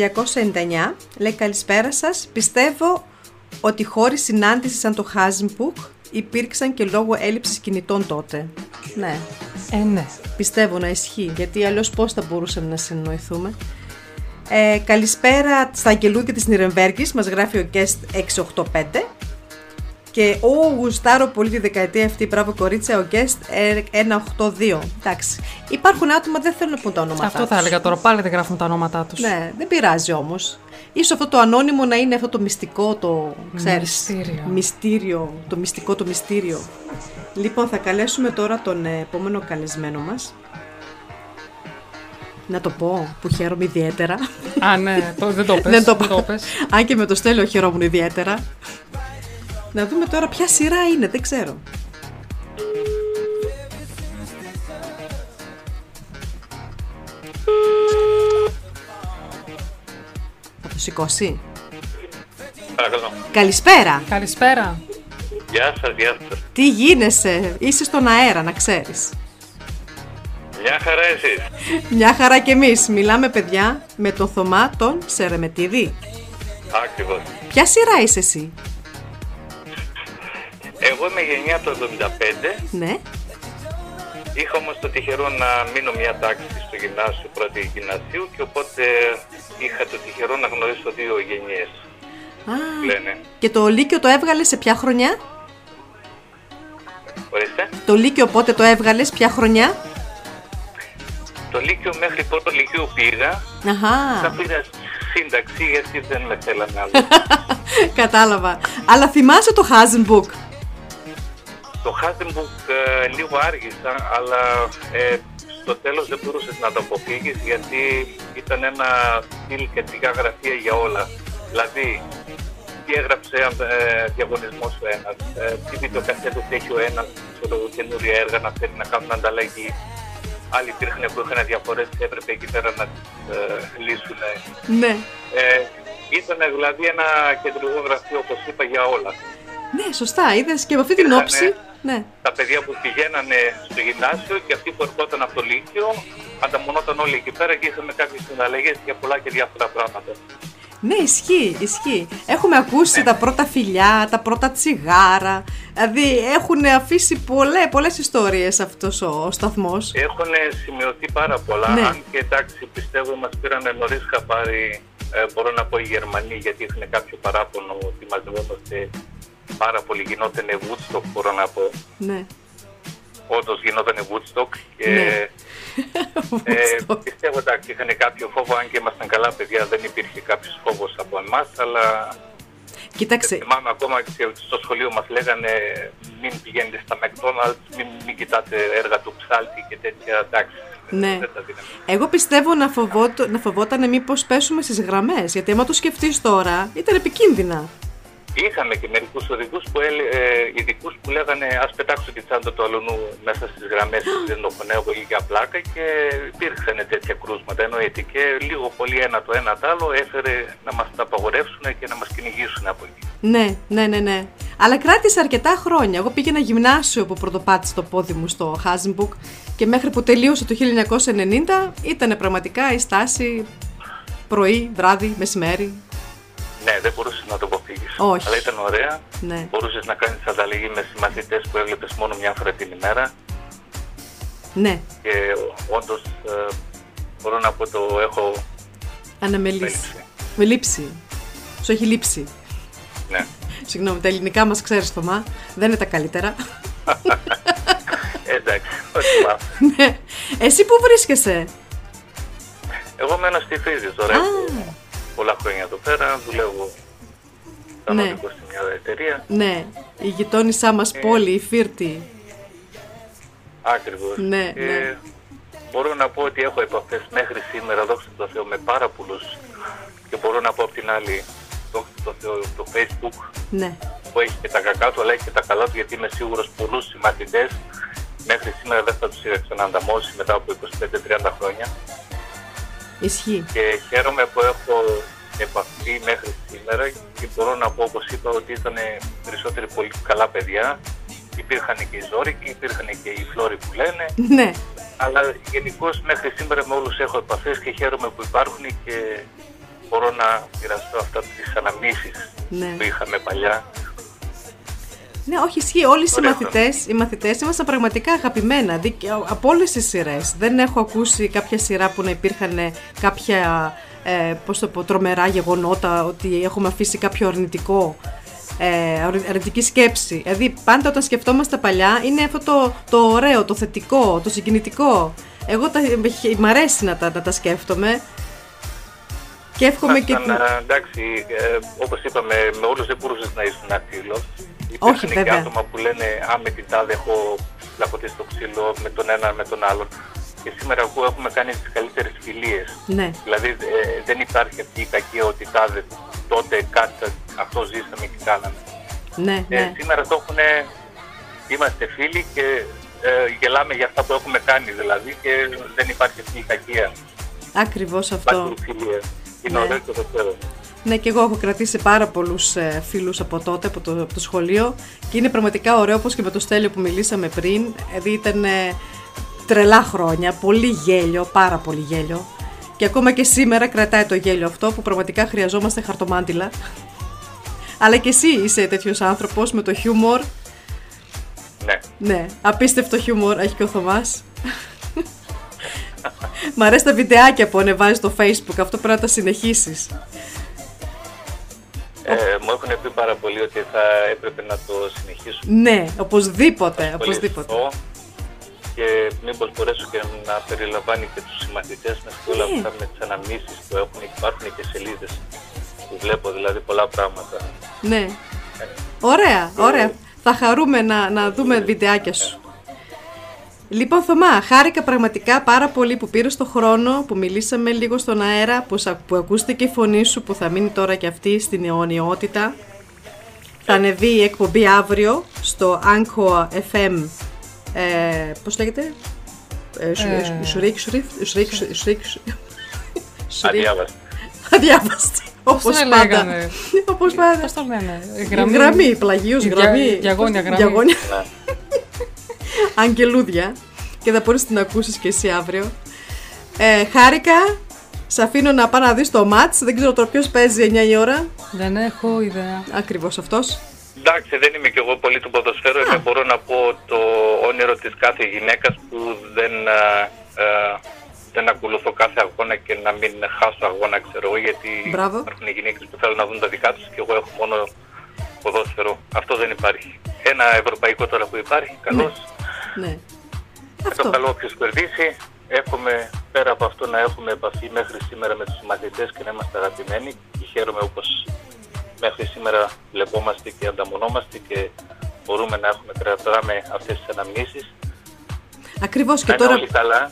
299, λέει καλησπέρα σας, πιστεύω ότι χώροι συνάντησης σαν το Hasenbuck υπήρξαν και λόγω έλλειψης κινητών τότε. Ναι. Ναι. Πιστεύω να ισχύει, γιατί αλλιώς πώς θα μπορούσαμε να συνεννοηθούμε. Καλησπέρα στα αγγελούκια της Νυρεμβέργης, μας γράφει ο Guest 685. Και γουστάρω πολύ τη δεκαετία αυτή, μπράβο κορίτσια, ο Guest 182. Εντάξει. Υπάρχουν άτομα δεν θέλουν να πούν τα ονόματά τους. Αυτό θα έλεγα τώρα, πάλι δεν γράφουν τα ονόματά τους. Ναι, δεν πειράζει όμως. Ίσως αυτό το ανώνυμο να είναι αυτό το μυστικό, το ξέρεις. Μυστήριο. Το μυστικό, το μυστήριο. Λοιπόν, θα καλέσουμε τώρα τον επόμενο καλεσμένο μας. Να το πω, που χαίρομαι ιδιαίτερα. Α, ναι, δεν το πες. Αν και με το Στέλιο χαιρόμουν ιδιαίτερα. Να δούμε τώρα ποια σειρά είναι, δεν ξέρω. Θα το σηκώσει. Παρακαλώ. Καλησπέρα. Καλησπέρα. Γεια σας, γεια σας. Τι γίνεσαι, είσαι στον αέρα, να ξέρεις. Μια χαρά εσείς. Μια χαρά κι εμείς. Μιλάμε, παιδιά, με τον Θωμά τον Σερεμετίδη. Ακριβώς. Ποια σειρά είσαι εσύ? Εγώ είμαι γενιά το 1975. Ναι. Είχα όμως το τυχερό να μείνω μια τάξη στο γυμνάσιο, πρώτη γυμνασίου, και οπότε είχα το τυχερό να γνωρίσω δύο γενιές. Α, λένε. Και το Λύκειο το έβγαλες σε ποια χρονιά? Ορίστε. Το Λύκειο πότε το έβγαλες, ποια χρονιά? Το Λύκειο μέχρι πρώτο Λυκείου πήγα. Αχα. Θα πήγα σύνταξη γιατί δεν με θέλανε άλλο. Κατάλαβα. Αλλά θυμάσαι το Hasenbuck? Το Hasenbuck λίγο άργησα, αλλά στο τέλος δεν μπορούσες να το αποφύγεις, γιατί ήταν ένα στυλ και τρικά γραφεία για όλα. Δηλαδή, τι έγραψε διαγωνισμός ο ένας, τι βιντεοκασέτες έχει ο ένας, καινούρια έργα να θέλει να κάνουν ανταλλαγή. Άλλοι υπήρχαν που είχαν διαφορές και έπρεπε εκεί πέρα να τις λύσουν. Ναι. Ήταν δηλαδή ένα κεντρικό γραφείο, όπως είπα, για όλα. Ναι, σωστά, είδες, και με αυτή την όψη. Ναι. Τα παιδιά που πηγαίνανε στο γυμνάσιο και αυτοί που ερχόταν από το Λύκειο, ανταμονόταν όλοι εκεί πέρα και είχαμε κάποιες συναλλαγές για πολλά και διάφορα πράγματα. Ναι, ισχύει, ισχύει. Έχουμε ακούσει τα πρώτα φιλιά, τα πρώτα τσιγάρα. Δηλαδή έχουν αφήσει πολλές ιστορίες αυτός ο σταθμός. Έχουν σημειωθεί πάρα πολλά. Ναι. Αν και εντάξει, πιστεύω μας πήρανε νωρίς χαμπάρι, μπορώ να πω οι Γερμανοί, γιατί είχαν κάποιο παράπονο ότι μαζευόμαστε πάρα πολύ. Γινότανε Woodstock, μπορώ να πω. Ναι. Όντως γινότανε Woodstock. Και ναι. Πιστεύω ότι είχαν κάποιο φόβο, αν και ήμασταν καλά παιδιά, δεν υπήρχε κάποιος φόβος από εμάς, αλλά κοίταξε. Θυμάμαι ακόμα και στο σχολείο μας λέγανε μην πηγαίνετε στα McDonald's, μην κοιτάτε έργα του Ψάλτη και τέτοια, εντάξει. Ναι. Εγώ πιστεύω να φοβότανε μήπως πέσουμε στις γραμμές, γιατί άμα το σκεφτείς τώρα ήταν επικίνδυνα. Είχαμε και μερικούς οδηγούς που ειδικούς που λέγανε ας πετάξω τη τσάντα του αλουνού μέσα στις γραμμές του ξενοδοχείου ή για πλάκα, και υπήρξαν τέτοια κρούσματα, εννοείται, και λίγο πολύ ένα το ένα το άλλο έφερε να μας τα απαγορεύσουν και να μας κυνηγήσουν από εκεί. Ναι, ναι, ναι, ναι. Αλλά κράτησε αρκετά χρόνια. Εγώ πήγαινα γυμνάσιο που πρωτοπάτησε το πόδι μου στο Hasenbuck και μέχρι που τελείωσε το 1990 ήταν πραγματικά η στάση πρωί, βράδυ, μεσημέρι. Ναι, δεν μπορούσες να το αποφύγεις. Όχι. Αλλά ήταν ωραία. Ναι. Μπορούσες να κάνεις ανταλλαγή με συμμαθητές που έβλεπες μόνο μια φορά την ημέρα. Ναι. Και όντως μπορώ να πω το έχω αναμελήσει. Με λείψει. Σου έχει λείψει. Ναι. Συγγνώμη, τα ελληνικά μας ξέρεις, Θωμά, δεν είναι τα καλύτερα. Εντάξει, όχι μάθω. Ναι. Εσύ πού βρίσκεσαι? Εγώ μένω στη Φύζη τώρα. Πολλά χρόνια εδώ πέρα, δουλεύω σαν οδηγός σε μια εταιρεία. Ναι, η γειτόνισσά μας πόλη, η Φύρτη. Ακριβώς. Ναι, ναι. Μπορώ να πω ότι έχω επαφές μέχρι σήμερα, δόξα τω Θεώ, με πάρα πολλούς. Και μπορώ να πω απ' την άλλη, δόξα τω Θεώ, το Facebook, ναι, που έχει και τα κακά του αλλά έχει και τα καλά του, γιατί είμαι σίγουρος πολλούς συμμαθητές μέχρι σήμερα δεν θα τους είδα ξανανταμώσει μετά από 25-30 χρόνια. Ισχύει. Και χαίρομαι που έχω επαφή μέχρι σήμερα και μπορώ να πω, όπως είπα, ότι ήταν περισσότεροι πολύ καλά παιδιά. Υπήρχαν και οι ζώρικοι, υπήρχαν και οι φλόροι που λένε. Ναι. αλλά γενικώς μέχρι σήμερα με όλους έχω επαφές και χαίρομαι που υπάρχουν και μπορώ να μοιραστώ αυτά τις αναμνήσεις που είχαμε παλιά. Ναι, όχι, ισχύει. Όλοι οι μαθητές ήμασταν πραγματικά αγαπημένα από όλες τις σειρές. Δεν έχω ακούσει κάποια σειρά που να υπήρχαν κάποια τρομερά γεγονότα, ότι έχουμε αφήσει κάποιο αρνητικό, αρνητική σκέψη. Δηλαδή, πάντα όταν σκεφτόμαστε τα παλιά, είναι αυτό το ωραίο, το θετικό, το συγκινητικό. Εγώ μ' αρέσει να τα σκέφτομαι. Και εύχομαι και. Εντάξει, όπως είπαμε, με όλους δεν μπορούσες να ήσουν ακτήλος. Όχι, βέβαια. Και άτομα που λένε με την τάδε έχω πλακωθεί στο ξύλο με τον ένα με τον άλλον. Και σήμερα που έχουμε κάνει τις καλύτερες φιλίες. Ναι. Δηλαδή δεν υπάρχει αυτή η κακία ότι τάδε τότε κάτι αυτό ζήσαμε και κάναμε. Ναι, ναι. Σήμερα το έχουν, είμαστε φίλοι και γελάμε για αυτά που έχουμε κάνει δηλαδή και δεν υπάρχει αυτή η κακία. Ακριβώς αυτό. Είναι ωραίο και το θέλω. Ναι, και εγώ έχω κρατήσει πάρα πολλούς φίλους από τότε, από το σχολείο και είναι πραγματικά ωραίο, όπως και με το Στέλιο που μιλήσαμε πριν, δηλαδή ήταν τρελά χρόνια, πολύ γέλιο, πάρα πολύ γέλιο και ακόμα και σήμερα κρατάει το γέλιο αυτό που πραγματικά χρειαζόμαστε χαρτομάντιλα. Αλλά και εσύ είσαι τέτοιος άνθρωπος με το χιούμορ. Ναι. Ναι, απίστευτο χιούμορ έχει και ο Θωμάς. Μ' αρέσει τα βιντεάκια που ανεβάζει στο Facebook, αυτό πρέπει να τα συνεχίσεις. Μου έχουν πει πάρα πολύ ότι θα έπρεπε να το συνεχίσω. Ναι, οπωσδήποτε. Και μήπως μπορέσω και να περιλαμβάνει και τους συμμαθητές μας και όλα αυτά με τις αναμνήσεις που έχουν. Υπάρχουν και σελίδες που βλέπω, δηλαδή πολλά πράγματα. Ναι. Ωραία. Θα χαρούμε να δούμε βιντεάκια σου. Λοιπόν, Θωμά, χάρηκα πραγματικά πάρα πολύ που πήρες το χρόνο, που μιλήσαμε λίγο στον αέρα, που ακούστε και η φωνή σου που θα μείνει τώρα και αυτή στην αιωνιότητα. Θα ανεβεί η εκπομπή αύριο στο Anchor FM, πώς λέγεται? Αδιάβαστη. Όπως πάντα. Πώς το λένε? Γραμμή, πλαγίους, γραμμή. Διαγώνια γραμμή. Αγγελούδια, και θα μπορείς να την ακούσεις και εσύ αύριο. Χάρηκα, σε αφήνω να πάω να δεις το μάτς. Δεν ξέρω τώρα ποιος παίζει 9 η ώρα. Δεν έχω ιδέα. Ακριβώς αυτός. Εντάξει, δεν είμαι κι εγώ πολύ του ποδοσφαίρου. Εγώ μπορώ να πω το όνειρο της κάθε γυναίκας που δεν ακολουθώ κάθε αγώνα και να μην χάσω αγώνα, ξέρω, γιατί υπάρχουν γυναίκες που θέλουν να δουν τα δικά τους και εγώ έχω μόνο ποδόσφαιρο. Αυτό δεν υπάρχει. Ένα ευρωπαϊκό τώρα που υπάρχει, καλώς. Ναι. Αυτό. Καλό όποιος κερδίσει. Εύχομαι πέρα από αυτό να έχουμε επαφή μέχρι σήμερα με τους μαθητές και να είμαστε αγαπημένοι και χαίρομαι όπως μέχρι σήμερα λεπόμαστε και ανταμονόμαστε και μπορούμε να έχουμε κρατάμε αυτές τις αναμνήσεις. Ακριβώς, και τώρα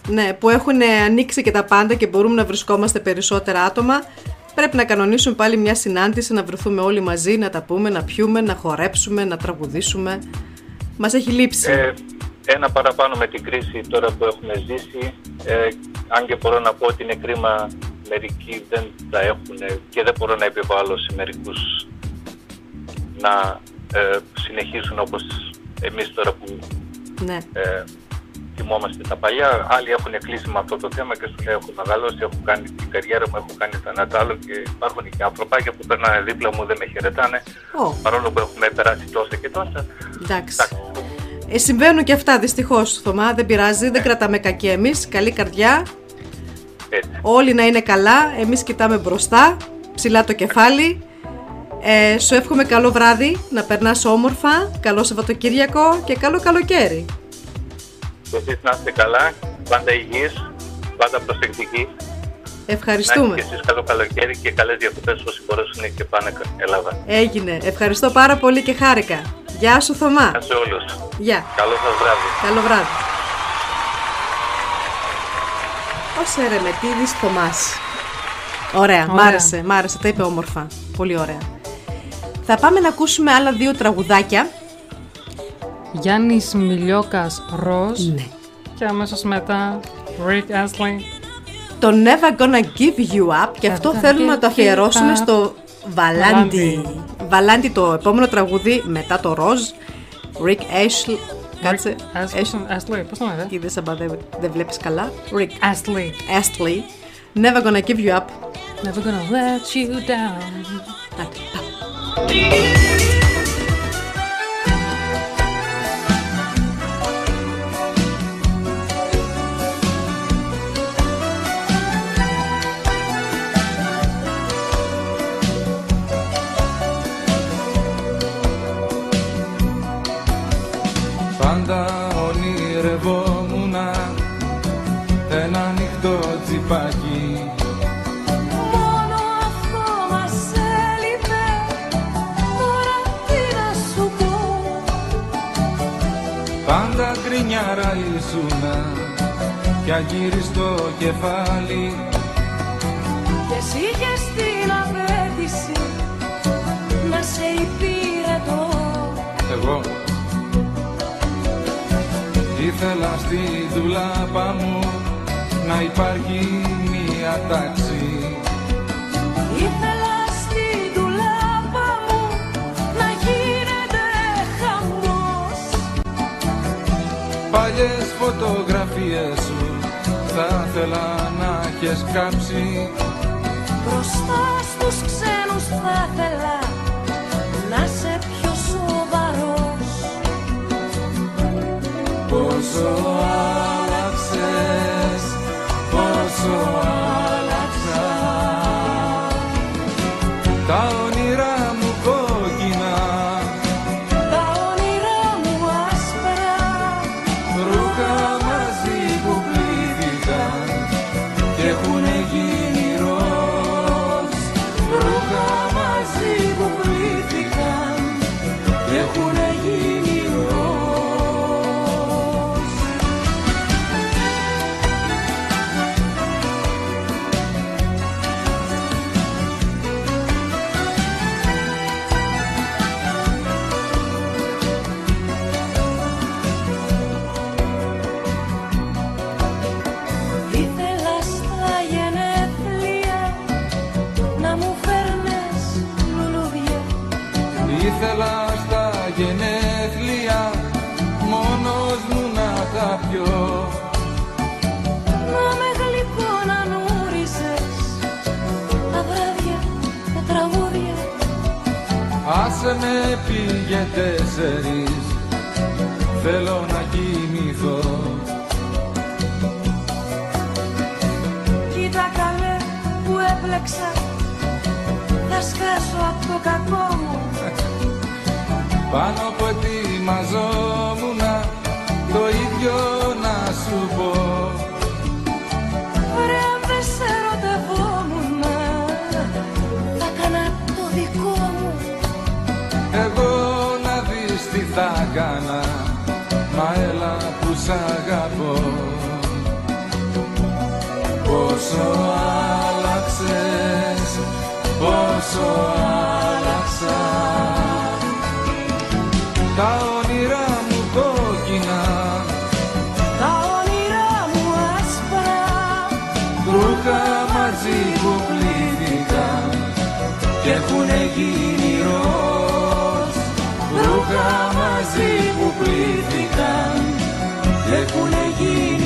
ναι, που έχουν ανοίξει και τα πάντα και μπορούμε να βρισκόμαστε περισσότερα άτομα. Πρέπει να κανονίσουμε πάλι μια συνάντηση, να βρεθούμε όλοι μαζί, να τα πούμε, να πιούμε, να χορέψουμε, να τραγουδήσουμε. Μας έχει λείψει. Ένα παραπάνω με την κρίση τώρα που έχουμε ζήσει. Αν και μπορώ να πω ότι είναι κρίμα, μερικοί δεν τα έχουν και δεν μπορώ να επιβάλλω σε μερικούς να συνεχίσουν όπως εμείς τώρα που θυμόμαστε τα παλιά. Άλλοι έχουν κλείσει με αυτό το θέμα και σου λέει έχω μεγαλώσει, έχω κάνει την καριέρα μου, έχω κάνει το άλλο και υπάρχουν και ανθρωπάκια που περνάνε δίπλα μου, δεν με χαιρετάνε, παρόλο που έχουμε περάσει τόσα και τόσα. Εντάξει. Συμβαίνουν και αυτά δυστυχώς, Θωμά, δεν πειράζει, δεν κρατάμε κακή εμείς, καλή καρδιά. Όλοι να είναι καλά, εμείς κοιτάμε μπροστά, ψηλά το κεφάλι. Σου εύχομαι καλό βράδυ, να περνάς όμορφα, καλό Σαββατοκύριακο και καλό καλοκαίρι. Και εσείς να είστε καλά, πάντα υγιείς, πάντα προσεκτικοί. Ευχαριστούμε. Να και εσείς καλό καλοκαίρι και καλές διακοπές όσοι μπορέσουν και πάνε Ελλάδα. Έγινε. Ευχαριστώ πάρα πολύ και χάρηκα. Γεια σου, Θωμά. Γεια σε όλους. Γεια. Καλό σας βράδυ. Καλό βράδυ. Ο Σερεμετίδης Θωμάς. Ωραία. Μ' άρεσε. Τα είπε όμορφα. Πολύ ωραία. Θα πάμε να ακούσουμε άλλα δύο τραγουδάκια. Γιάννης Μιλιώκας Ροζ, ναι. Και αμέσως μετά Rick Astley, το Never Gonna Give You Up, και αυτό θέλουμε να το αφιερώσουμε στο Βαλάντι. Βαλάντι, το επόμενο τραγούδι μετά το Ροζ, Rick Astley, Κάτσε. Astley, πώς το λέτε. Είδες, δεν βλέπεις καλά. Rick Astley. Never gonna give you up. Never gonna let you down. Άντε, πάμε. Πάντα ονειρευόμουνα ένα ανοιχτό τσιπάκι. Μόνο αυτό μας έλειπε, τώρα τι να σου πω. Πάντα γκρινιάρα ήσουνα κι αγύριστο κεφάλι. Κι εσύ είχες την απέτηση να σε υπηρετώ. Εγώ ήθελα στη δουλάπα μου να υπάρχει μία τάξη. Ήθελα στη δουλάπα μου να γίνεται χαμός. Παλιές φωτογραφίες σου θα ήθελα να έχεις κάψει. Μπροστά στους ξένους θα ήθελα να σε πιω. Πόσο άλλαξες, πόσο άλλαξα. Τα όνειρά μου κόκκινα, τα όνειρά μου άσπρα, ρούχα μαζί που πλήθηκαν και έχουν γίνει ροζ. Ρούχα μαζί που πλήθηκαν και έχουν γίνει. Ήθελα στα γενέθλια μόνος μου να τα πιω. Να με γλυκό να νούρισες τα βράδια με τραγούδια. Άσε με πήγε 4, θέλω να κοιμηθώ. Κοίτα καλέ που έπλεξα, θα σκάσω απ' το κακό μου. Πάνω που ετοιμαζόμουνα το ίδιο να σου πω. Ρε αν δεν σε ερωτευόμουνα θα κάνα το δικό μου. Εγώ να δεις τι θα κάνα, μα έλα που σ' αγαπώ. Πόσο άλλαξες, πόσο άλλαξα. Τα όνειρά μου κόκκινα, τα όνειρά μου άσπρα, ρούχα μαζί που πλήθηκαν και έχουνε γίνει ροζ. Ρούχα μαζί που πλήθηκαν και έχουνε γίνει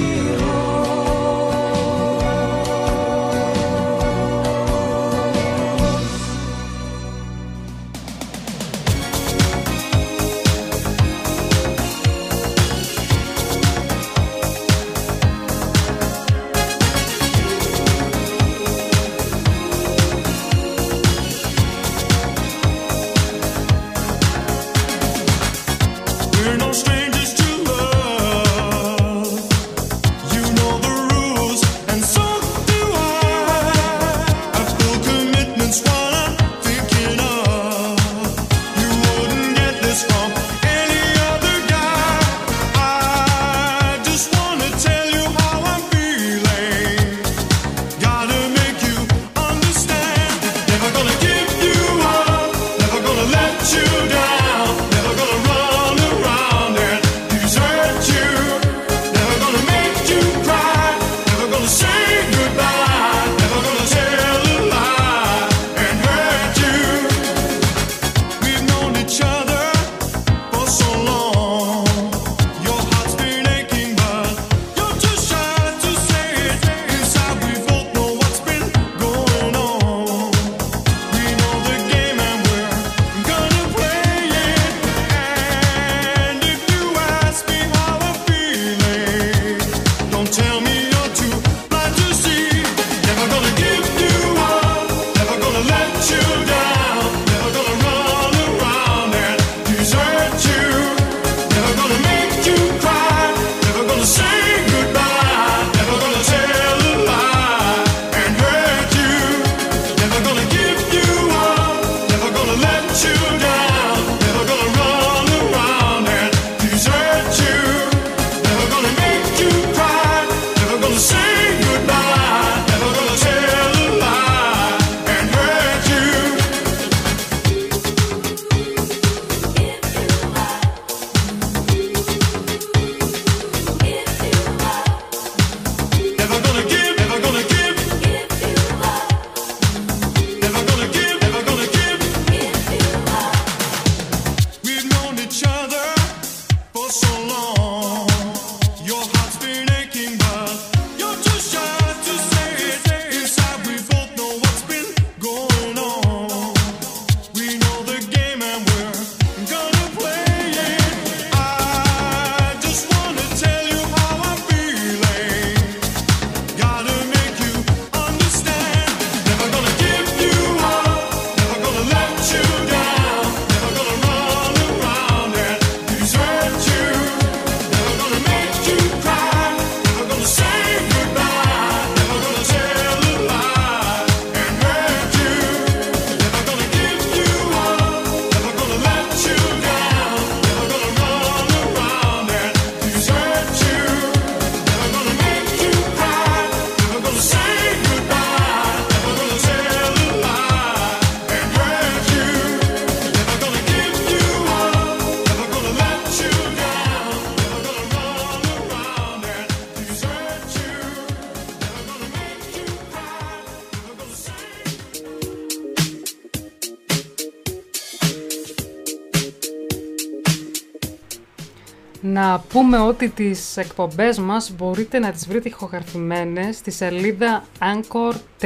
Να πούμε ότι τις εκπομπές μας μπορείτε να τις βρείτε ηχογραφημένες στη σελίδα anchor.fm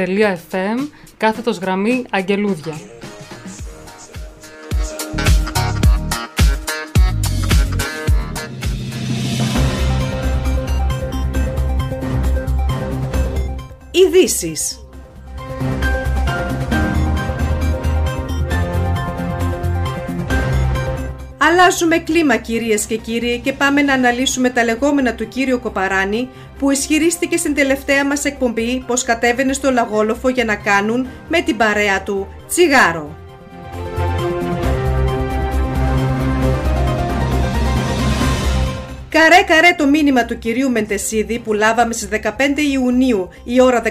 / αγγελούδια. Ειδήσεις. Αλλάζουμε κλίμα, κυρίες και κύριοι, και πάμε να αναλύσουμε τα λεγόμενα του κύριου Κοπαράνη, που ισχυρίστηκε στην τελευταία μας εκπομπή πως κατέβαινε στο Λαγόλοφο για να κάνουν με την παρέα του τσιγάρο. Καρέ καρέ το μήνυμα του κυρίου Μεντεσίδη που λάβαμε στις 15 Ιουνίου η ώρα 18:49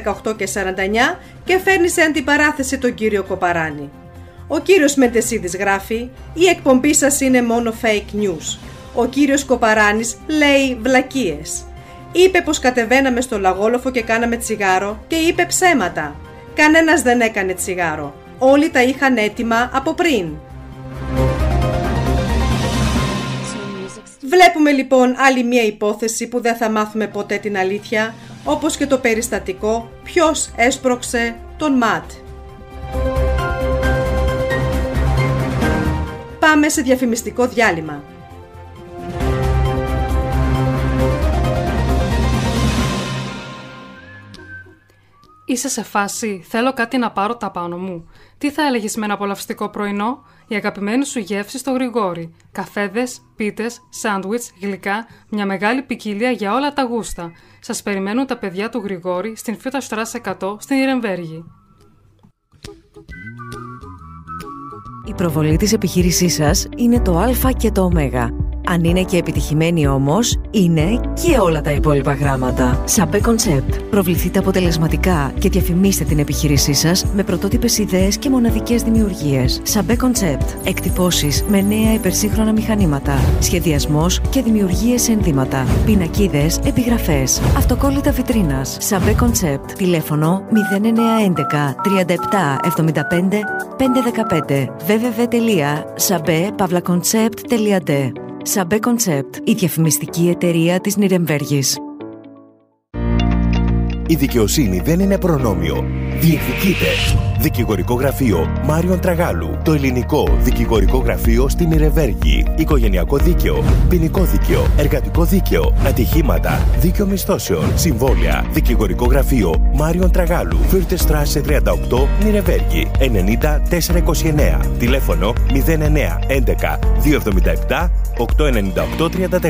και φέρνει σε αντιπαράθεση τον κύριο Κοπαράνη. Ο κύριος Μεντεσίδης γράφει «Η εκπομπή σας είναι μόνο fake news». Ο κύριος Κοπαράνης λέει «βλακίες». Είπε πως κατεβαίναμε στο Λαγόλοφο και κάναμε τσιγάρο και είπε ψέματα. Κανένας δεν έκανε τσιγάρο. Όλοι τα είχαν έτοιμα από πριν. Βλέπουμε λοιπόν άλλη μία υπόθεση που δεν θα μάθουμε ποτέ την αλήθεια, όπως και το περιστατικό «Ποιος έσπρωξε τον Ματ». Πάμε σε διαφημιστικό διάλειμμα. Είσαι σε φάση, θέλω κάτι να πάρω τα πάνω μου. Τι θα έλεγες με ένα απολαυστικό πρωινό? Η αγαπημένη σου γεύση στο Γρηγόρι. Καφέδες, πίτες, σάντουιτς, γλυκά, μια μεγάλη ποικιλία για όλα τα γούστα. Σας περιμένουν τα παιδιά του Γρηγόρι στην Fürther Straße 100 στην Νυρεμβέργη. Η προβολή της επιχείρησής σας είναι το α και το ω. Αν είναι και επιτυχημένη όμως, είναι και όλα τα υπόλοιπα γράμματα. Σάπε Κονσεπτ. Προβληθείτε αποτελεσματικά και διαφημίστε την επιχείρησή σας με πρωτότυπες ιδέες και μοναδικές δημιουργίες. Σάπε Κονσεπτ. Εκτυπώσεις με νέα υπερσύγχρονα μηχανήματα. Σχεδιασμός και δημιουργίες σε ενδύματα. Πινακίδες, επιγραφές. Αυτοκόλλητα βιτρίνας. Σάπε Κονσεπτ. Τηλέφωνο 0911 37 75 515. www.sabe-concept.de. Σάμπε Κονσεπτ, η διαφημιστική εταιρεία της Νιρεμβέργης. Η δικαιοσύνη δεν είναι προνόμιο. Διεκδικείται. Δικηγορικό γραφείο Μάριον Τραγάλου. Το ελληνικό δικηγορικό γραφείο στη Νιρεμβέργη. Οικογενειακό δίκαιο, ποινικό δίκαιο, εργατικό δίκαιο, ατυχήματα, δίκαιο μισθώσεων, συμβόλαια. Δικηγορικό γραφείο Μάριον Τραγάλου. Fürtherstraße 38, Νιρεμβέργη. 90429. Τηλέφωνο 0911 277 898 34.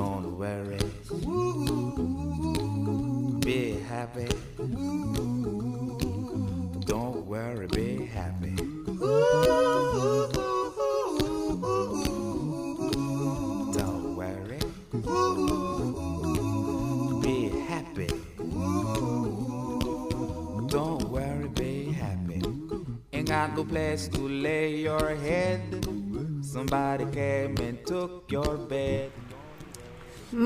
Don't worry, be happy. Don't worry, be happy. Don't worry, be happy. Don't worry, be happy. Ain't got no place to lay your head. Somebody came and took your bed.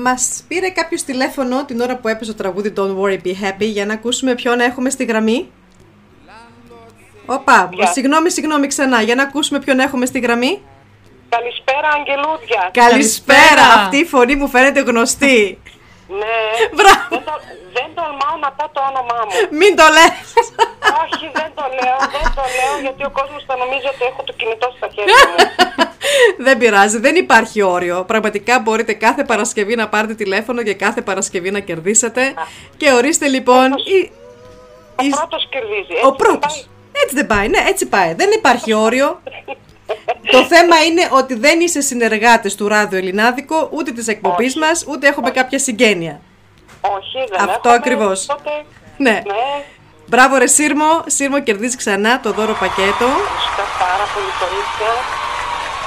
Μας πήρε κάποιος τηλέφωνο την ώρα που έπαιζε το τραγούδι Don't worry, be happy, για να ακούσουμε ποιον έχουμε στη γραμμή. Οπα, yeah. Συγγνώμη ξανά, για να ακούσουμε ποιον έχουμε στη γραμμή. Καλησπέρα, αγγελούδια. Καλησπέρα, αυτή η φωνή μου φαίνεται γνωστή. Ναι, δεν τολμάω να πω το όνομά μου. Μην το λες. Όχι, δεν το λέω, γιατί ο κόσμος θα νομίζει ότι έχω το κινητό στα χέρια μου. Δεν πειράζει, δεν υπάρχει όριο. Πραγματικά μπορείτε κάθε Παρασκευή να πάρετε τηλέφωνο και κάθε Παρασκευή να κερδίσετε. Και ορίστε λοιπόν. Ο πρώτος κερδίζει. Έτσι ο πρώτος. Έτσι δεν πάει. Ναι, έτσι πάει. Δεν υπάρχει όριο. Το θέμα είναι ότι δεν είσαι συνεργάτες του Ράδιο Ελληνάδικο, ούτε της εκπομπής μας, ούτε έχουμε κάποια συγγένεια. Όχι, δεν αυτό έχουμε, ακριβώς. Τότε... Ναι. Ναι. Μπράβο ρε Σύρμο. Σύρμο κερδίζει ξανά το δώρο πακέτο. Ευχαριστώ πάρα πολύ, κορίτσια.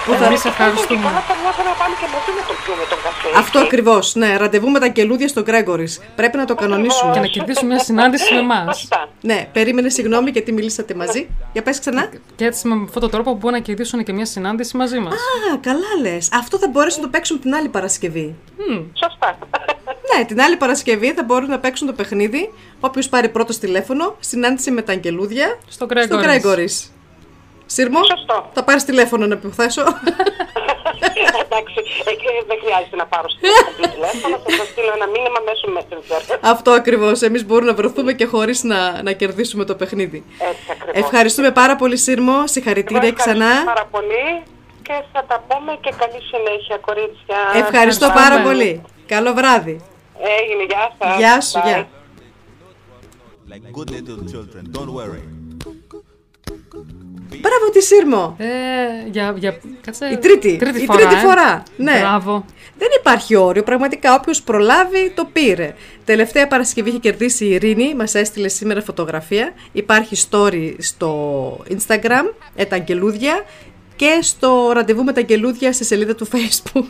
Πού θα ρίξω, ευχαριστούμε. Και καλά θα μοιάζω να πάμε και μαζί να το πιούμε τον καφέ. Αυτό ακριβώς, ναι. Ραντεβού με τα κελούδια στο Gregory's. Πρέπει να το κανονίσουμε. Και να κερδίσουμε μια συνάντηση με εμάς. Ναι, περίμενε, συγγνώμη, γιατί μιλήσατε μαζί. Για πες ξανά. Και έτσι με αυτόν τον τρόπο μπορεί να κερδίσουν και μια συνάντηση μαζί μας. Α, καλά λες. Αυτό θα μπορέσουν να το παίξουν την άλλη Παρασκευή. Σωστά. Ναι, την άλλη Παρασκευή θα μπορούν να παίξουν το παιχνίδι. Όποιος πάρει πρώτος τηλέφωνο, συνάντηση με τα αγγελούδια στο Gregory's. Σύρμο, θα πάρεις τηλέφωνο να επιθέσω. Εντάξει, δεν χρειάζεται να πάρω τηλέφωνο, θα σας στείλω ένα μήνυμα μέσω Messenger. Αυτό ακριβώς, εμείς μπορούμε να βρεθούμε και χωρίς να κερδίσουμε το παιχνίδι. Έτσι ακριβώς. Ευχαριστούμε πάρα πολύ Σύρμο, συγχαρητήρια ξανά. Ευχαριστούμε πάρα πολύ και θα τα πούμε και καλή συνέχεια κορίτσια. Ευχαριστώ πάρα πολύ. Καλό βράδυ. Έγινε, γεια σας. Γεια σου, γεια. Μπράβο τη Σύρμο! Η τρίτη φορά. Ναι. Μπράβο. Δεν υπάρχει όριο, πραγματικά όποιος προλάβει το πήρε. Τελευταία Παρασκευή είχε κερδίσει η Ειρήνη, μας έστειλε σήμερα φωτογραφία. Υπάρχει story στο Instagram, τα αγγελούδια, και στο ραντεβού με τα αγγελούδια στη σελίδα του Facebook.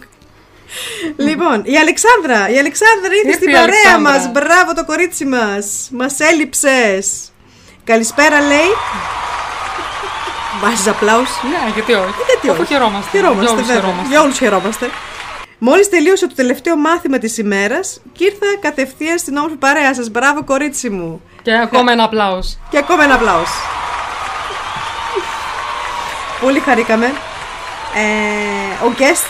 Λοιπόν, η Αλεξάνδρα ήρθε στην παρέα μας, μπράβο το κορίτσι μας, μας έλειψες. Καλησπέρα λέει. Βάζεις απλάους. Ναι, γιατί όχι. Αφού χαιρόμαστε. Για όλους χαιρόμαστε. Μόλις τελείωσε το τελευταίο μάθημα της ημέρας και ήρθα κατευθείαν στην όμορφη παρέα σας. Μπράβο, κορίτσι μου. Και ακόμα ένα απλάους. Πολύ χαρήκαμε. Ο Γκέστ.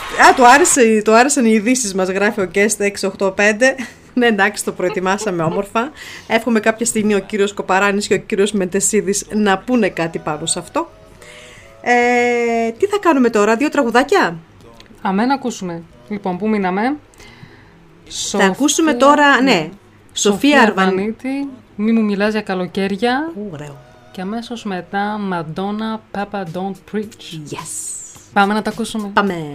Α, του άρεσαν οι ειδήσεις μας, γράφει ο Γκέστ 685. Ναι, εντάξει, το προετοιμάσαμε όμορφα. Εύχομαι κάποια στιγμή ο κύριος Κοπαράνης και ο κύριος Μεντεσίδης να πούνε κάτι πάνω σε αυτό. Τι θα κάνουμε τώρα, 2 τραγουδάκια. Αμέ να ακούσουμε. Λοιπόν, πού μείναμε. Θα ακούσουμε τώρα, ναι. Σοφία Αρβανίτη, μη μου μιλάς για καλοκαίρια. Ωραίο. Και αμέσως μετά, Madonna, Papa Don't Preach. Yes. Πάμε να τα ακούσουμε. Πάμε.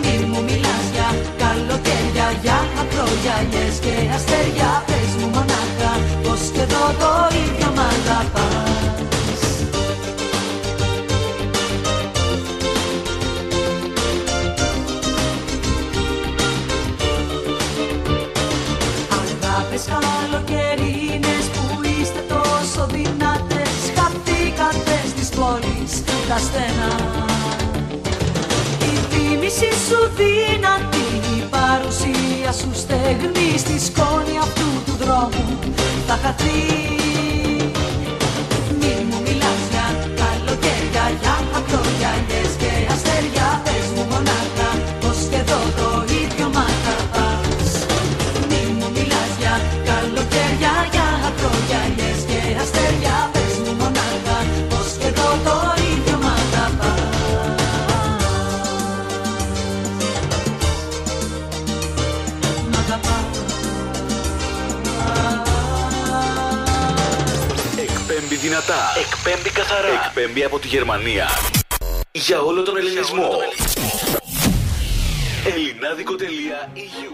Μη μου μιλάς πυρκαγιές και αστέρια. Πες μου μονάχα πως και εδώ το ίδιο μ' αγαπάς. Αγάπες καλοκαιρινές που είστε τόσο δυνατές, χαθήκατε στις πόλεις τα στενά. Η θύμηση σου δυνατή, η παρουσία σου στεγνή, στη σκόνη αυτού του δρόμου θα χαθεί. Μη μου μιλάς για καλοκαίρια, για παπλογιαλιές και αστέρια. Πες μου μονάχα πως και εδώ το ίδιο μ' αγαπάς. Μη μου μιλάς για καλοκαίρια, για παπλογιαλιές και αστέρια. Πες μου μονάχα πως και εδώ το ίδιο μ' αγαπάς. Εκπέμπει δυνατά, εκπέμπει καθαρά, εκπέμπει από τη Γερμανία για όλο τον Ελληνισμό. Ελληνάδικο.eu.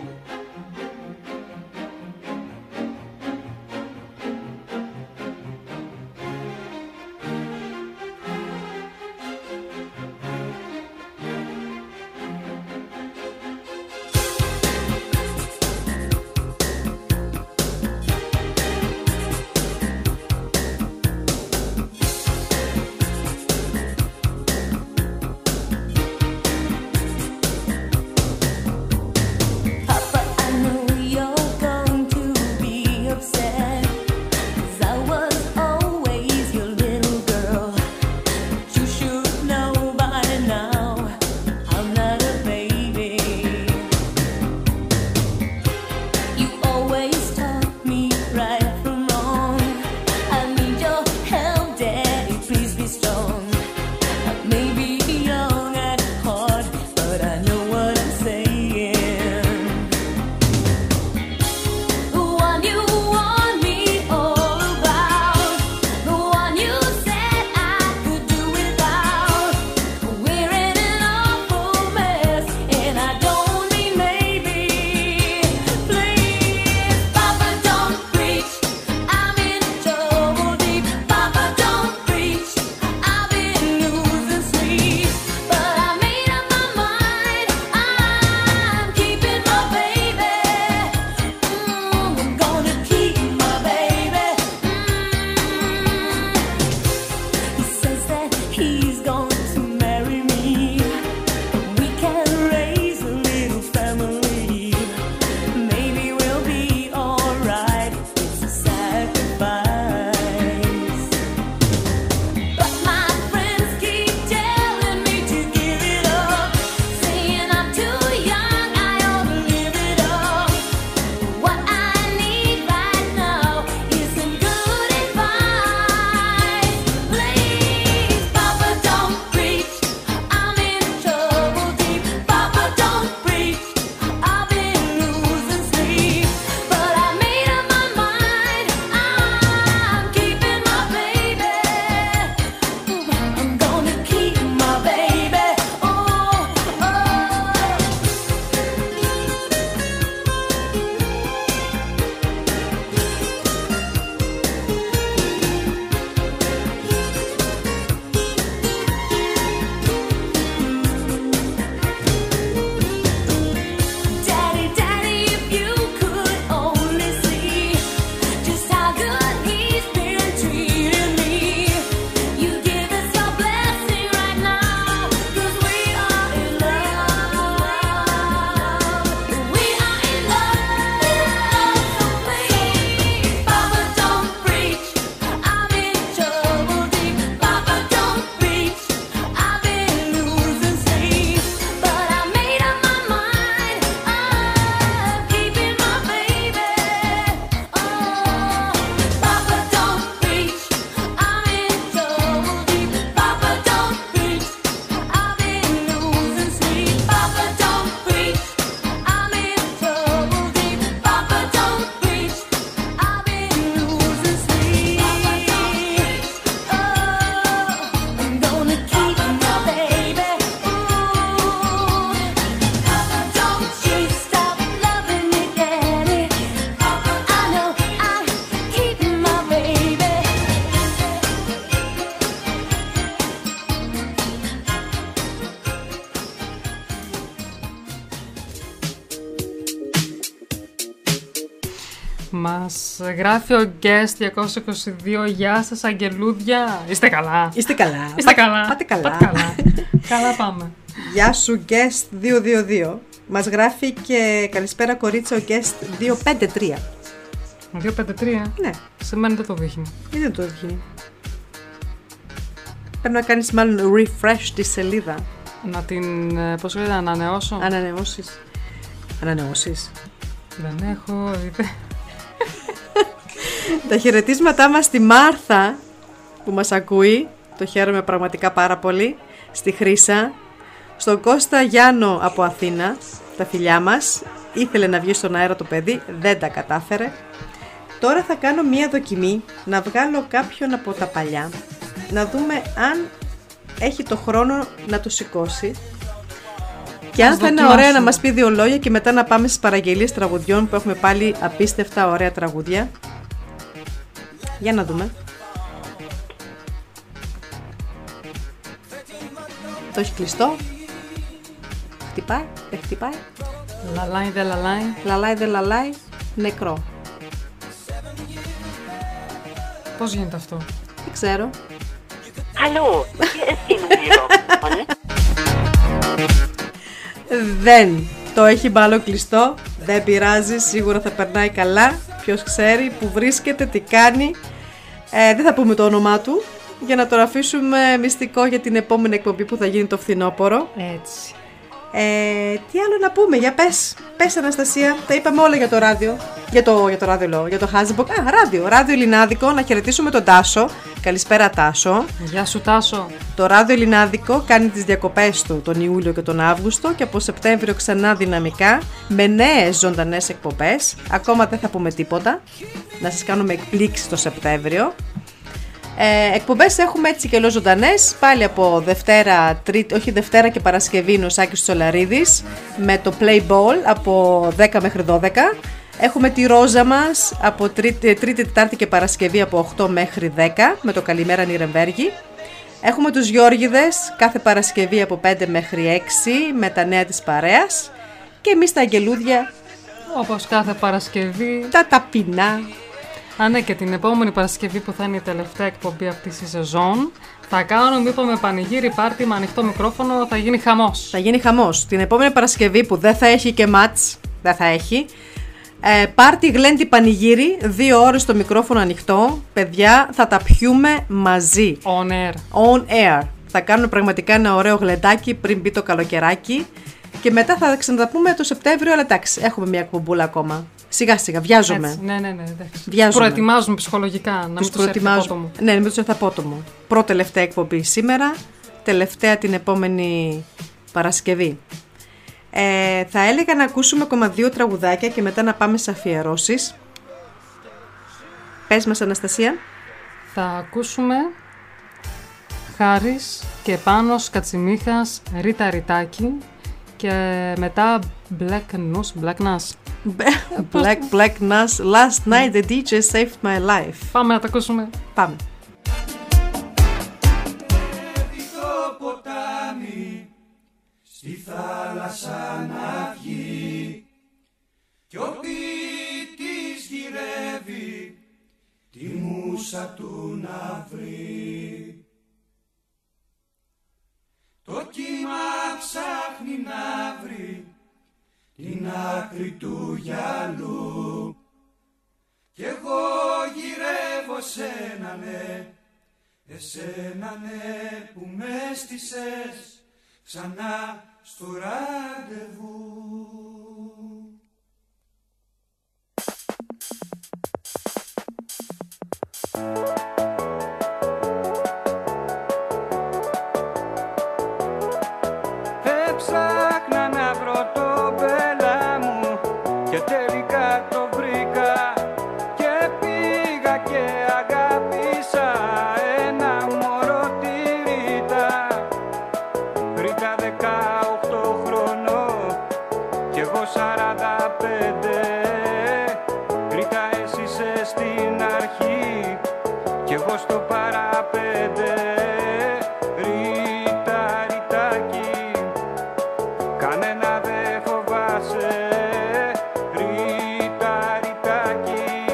Μας γράφει ο Guest 222. Γεια σας αγγελούδια. Είστε καλά? Είστε καλά. Είστε καλά. Πάτε καλά. Πάτε καλά. Καλά πάμε. Γεια σου Guest 222. Μας γράφει και καλησπέρα κορίτσα ο Guest 253. 253? Ναι. Σημαίνει δεν το δείχνει. Ή δεν το δείχνει. Πρέπει να κάνεις μάλλον refresh τη σελίδα. Να την, πώς λέτε, ανανεώσω. Ανανεώσεις. Ανανεώσεις. Δεν έχω ιδέα. Τα χαιρετίσματά μας στη Μάρθα που μας ακούει. Το χαίρομαι πραγματικά πάρα πολύ. Στη Χρύσα. Στον Κώστα Γιάννο από Αθήνα. Τα φιλιά μας. Ήθελε να βγει στον αέρα το παιδί. Δεν τα κατάφερε. Τώρα θα κάνω μία δοκιμή. Να βγάλω κάποιον από τα παλιά. Να δούμε αν έχει το χρόνο να το σηκώσει. Και αν θα είναι ωραία να μας πει δύο λόγια και μετά να πάμε στις παραγγελίες τραγουδιών που έχουμε πάλι απίστευτα ωραία τραγούδια. Για να δούμε. Το έχει κλειστό. Χτυπάει, δεν χτυπάει. Λαλάει, δεν λαλάει. Λαλάει, δεν λαλάει. Νεκρό. Πώς γίνεται αυτό? Δεν ξέρω. Hallo, hier ist die Nummer. Δεν το έχει μπάλο κλειστό, δεν πειράζει, σίγουρα θα περνάει καλά. Ποιος ξέρει που βρίσκεται, τι κάνει. Δεν θα πούμε το όνομά του για να το αφήσουμε μυστικό για την επόμενη εκπομπή που θα γίνει το φθινόπωρο. Έτσι. Τι άλλο να πούμε, για πες Αναστασία, τα είπαμε όλα για το ράδιο. Για το ράδιο λόγο, για το Hasenbuck. Α, ράδιο Ελληνάδικο, να χαιρετήσουμε τον Τάσο. Καλησπέρα Τάσο. Γεια σου Τάσο. Το ράδιο Ελληνάδικο κάνει τις διακοπές του τον Ιούλιο και τον Αύγουστο και από Σεπτέμβριο ξανά δυναμικά με νέες ζωντανές εκπομπές. Ακόμα δεν θα πούμε τίποτα, να σας κάνουμε εκπλήξεις το Σεπτέμβριο. Εκπομπές έχουμε έτσι και λόγω ζωντανές. Πάλι από Δευτέρα και Παρασκευή είναι ο Σάκης Τσολαρίδης με το Play Ball από 10 μέχρι 12. Έχουμε τη Ρόζα μας από Τρίτη, Τετάρτη και Παρασκευή από 8 μέχρι 10 με το Καλημέρα Νυρεμβέργη. Έχουμε τους Γιώργιδες κάθε Παρασκευή από 5 μέχρι 6 με τα νέα της παρέας. Και εμείς τα αγγελούδια, όπως κάθε Παρασκευή, τα ταπεινά. Α, ναι, και την επόμενη Παρασκευή που θα είναι η τελευταία εκπομπή αυτή τη σεζόν, θα κάνουμε, είπαμε, πανηγύρι, πάρτι με ανοιχτό μικρόφωνο, θα γίνει χαμός. Θα γίνει χαμός. Την επόμενη Παρασκευή που δεν θα έχει και μάτς, δεν θα έχει. Πάρτι, γλέντι, πανηγύρι, 2 ώρες το μικρόφωνο ανοιχτό. Παιδιά, θα τα πιούμε μαζί. On air. On air. Θα κάνουμε πραγματικά ένα ωραίο γλεντάκι πριν μπει το καλοκαιράκι. Και μετά θα ξαναπούμε το Σεπτέμβριο, αλλά εντάξει, έχουμε μια εκπομπούλα ακόμα. Σιγά σιγά, βιάζομαι. Έτσι, ναι, βιάζομαι. Προετοιμάζουμε ψυχολογικά, να μην τους έρθει απότομο. Ναι, μην τους έρθει απότομο. Προτελευταία εκπομπή σήμερα, τελευταία την επόμενη Παρασκευή. Θα έλεγα να ακούσουμε ακόμα 2 τραγουδάκια και μετά να πάμε σε αφιερώσεις. Πες μας Αναστασία. Θα ακούσουμε Χάρης και Πάνος Κατσιμίχας, Ρίτα Ριτάκη. Και μετά Black Nuss, Last Night the DJ Saved My Life. Πάμε να τα ακούσουμε. Πάμε. Κατέβει το ποτάμι στη θάλασσα να βγει κι ο ποιητής γυρεύει τη μούσα του να βρει. Το κύμα ψάχνει να βρει την άκρη του γυαλού κι εγώ γυρεύω σένα ναι, εσένα ναι που με έστησες ξανά στο ραντεβού. Ψάχνα να βρω το μπέλα μου και τελικά το βρήκα και πήγα και αγάπησα ένα μωρό τη Ρίτα. Ρίτα 18 χρονών κι εγώ 45. Ρίτα εσύ είσαι στην αρχή κι εγώ στο παραπέντε. Κανένα δε φοβάσαι, Ρίτα Ριτάκη.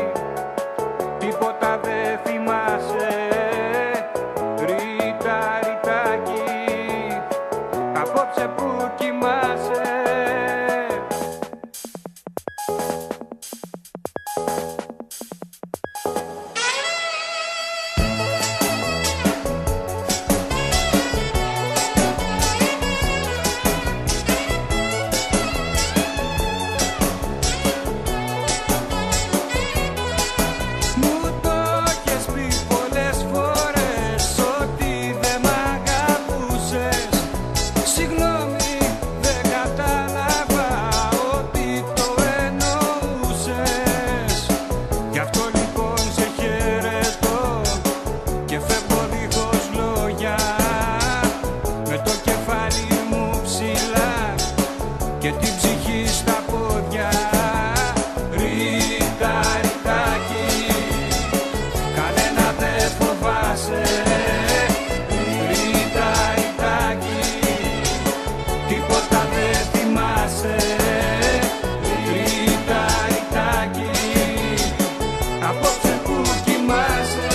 και την ψυχή στα πόδια. Ρίτα, ρητάκι, κανένα δεν φοβάσαι. Ρίτα, ρητάκι, τίποτα δεν θυμάσαι. Ρίτα, ρητάκι, απόψε που κοιμάσαι.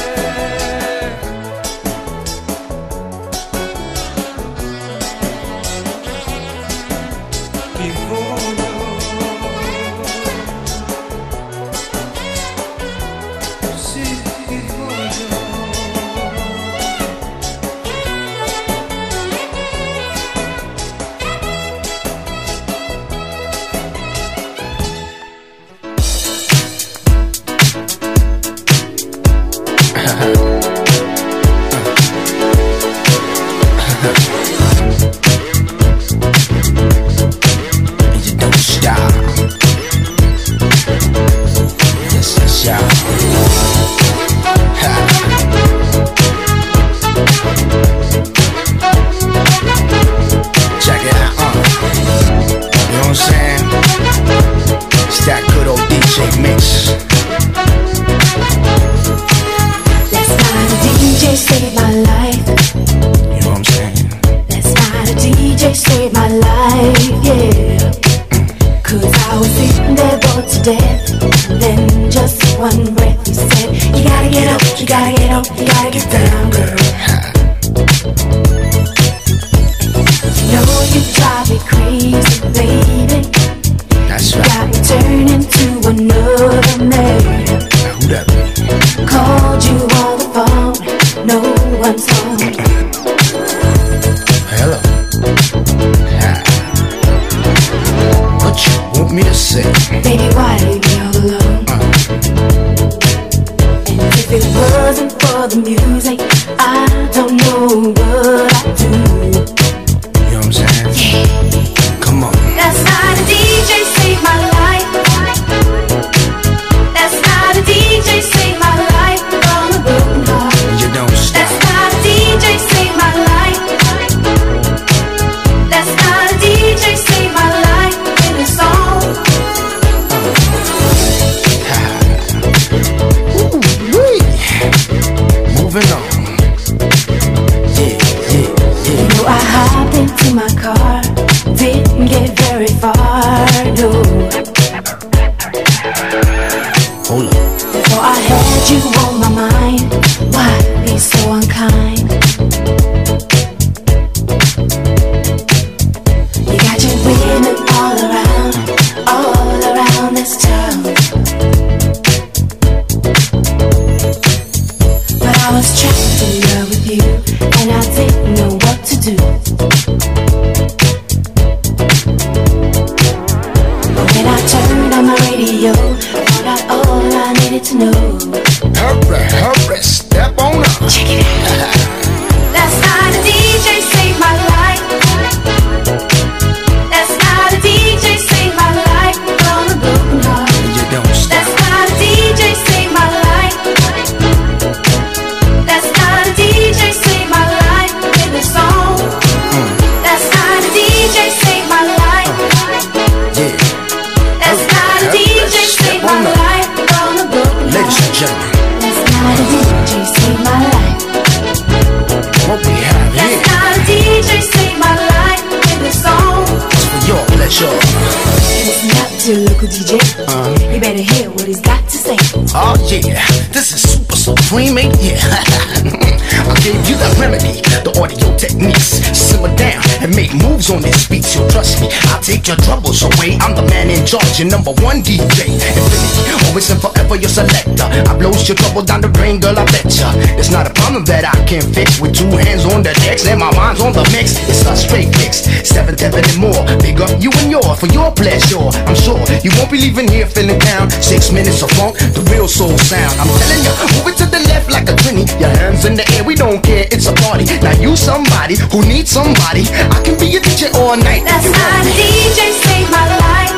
Your troubles away, I'm the man in charge, your number one DJ. Infinity, always and forever your selector. I blows your trouble down the drain, girl, I bet ya. It's not a problem that I can't fix. With two hands on the decks and my mind's on the mix. It's a straight fix, seventh heaven and more. Big up you and your, for your pleasure. I'm sure you won't be leaving here feeling down. 6 minutes of funk, the real soul sound. I'm telling ya, move it to the left like a 20. Your hands in the air, we don't care, it's a party. Now you somebody who needs somebody. I can be a DJ all night. That's not DJ. DJ saved my life.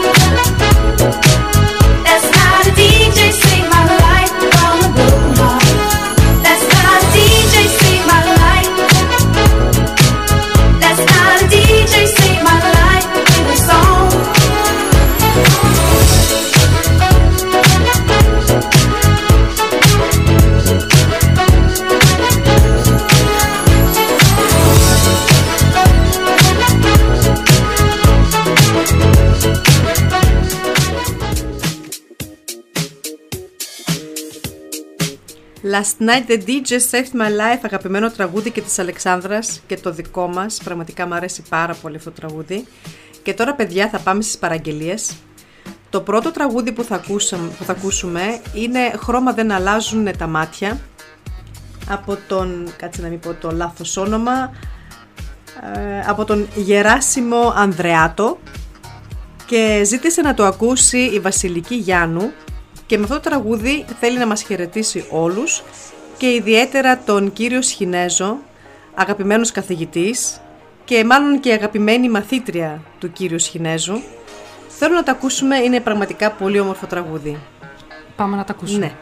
That's how the DJ saved my life from a broken heart. That's how the DJ saved my life. That's how the DJ saved my life in a song. Last night the DJ saved my life, αγαπημένο τραγούδι και της Αλεξάνδρας και το δικό μας. Πραγματικά μου αρέσει πάρα πολύ αυτό το τραγούδι. Και τώρα, παιδιά, θα πάμε στις παραγγελίες. Το πρώτο τραγούδι που θα ακούσουμε είναι «Χρώμα δεν αλλάζουν τα μάτια» από τον, κάτσε να μην πω το λάθος όνομα, από τον Γεράσιμο Ανδρεάτο, και ζήτησε να το ακούσει η Βασιλική Γιάννου, και με αυτό το τραγούδι θέλει να μας χαιρετήσει όλους και ιδιαίτερα τον κύριο Σχινέζο, αγαπημένος καθηγητής και μάλλον και αγαπημένη μαθήτρια του κύριου Σχινέζου. Θέλω να τα ακούσουμε, είναι πραγματικά πολύ όμορφο τραγούδι. Πάμε να τα ακούσουμε. Ναι.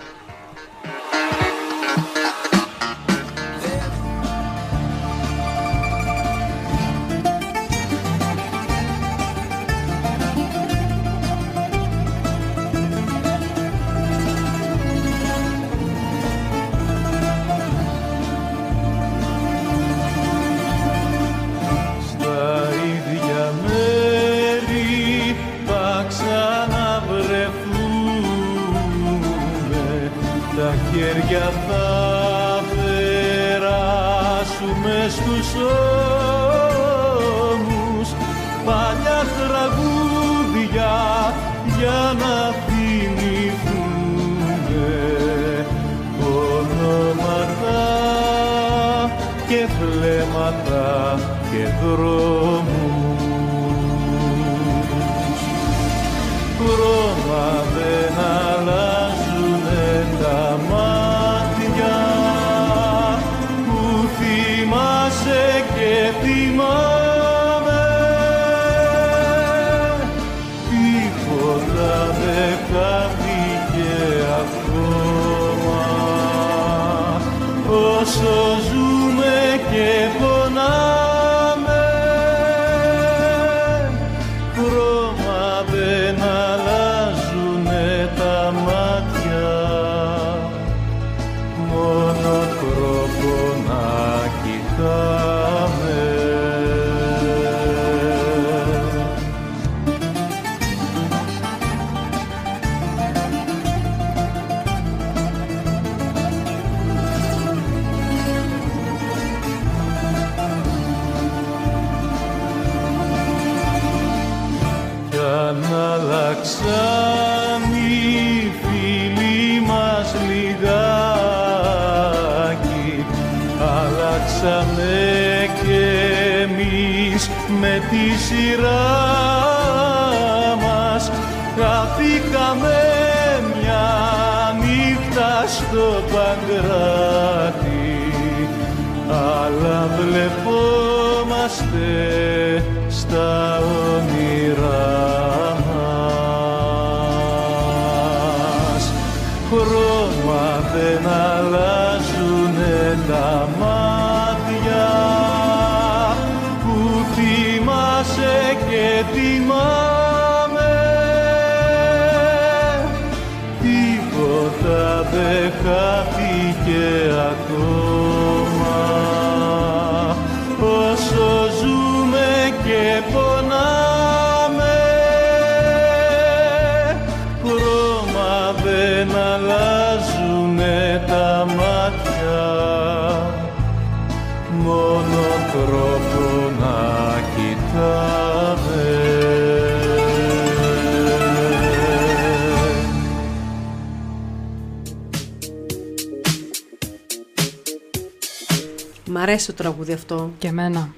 Μ' αρέσει το τραγούδι αυτό. Και εμένα.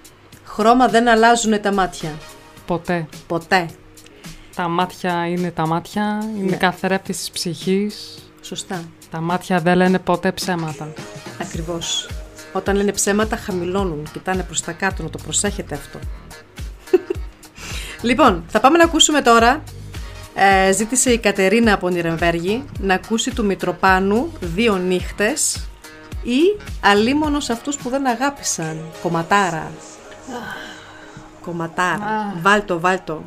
Χρώμα δεν αλλάζουν τα μάτια. Ποτέ. Ποτέ. Τα μάτια είναι τα μάτια, είναι καθρέφτης της ψυχής. Σωστά. Τα μάτια δεν λένε ποτέ ψέματα. Ακριβώς. Όταν λένε ψέματα χαμηλώνουν, κοιτάνε προς τα κάτω, να το προσέχετε αυτό. Λοιπόν, θα πάμε να ακούσουμε τώρα. Ζήτησε η Κατερίνα από Νυρεμβέργη να ακούσει του Μητροπάνου «Δύο νύχτες» ή «Αλίμονος αυτούς που δεν αγάπησαν». Κομματάρα. Κομματάρα. Βάλτο, βάλτο.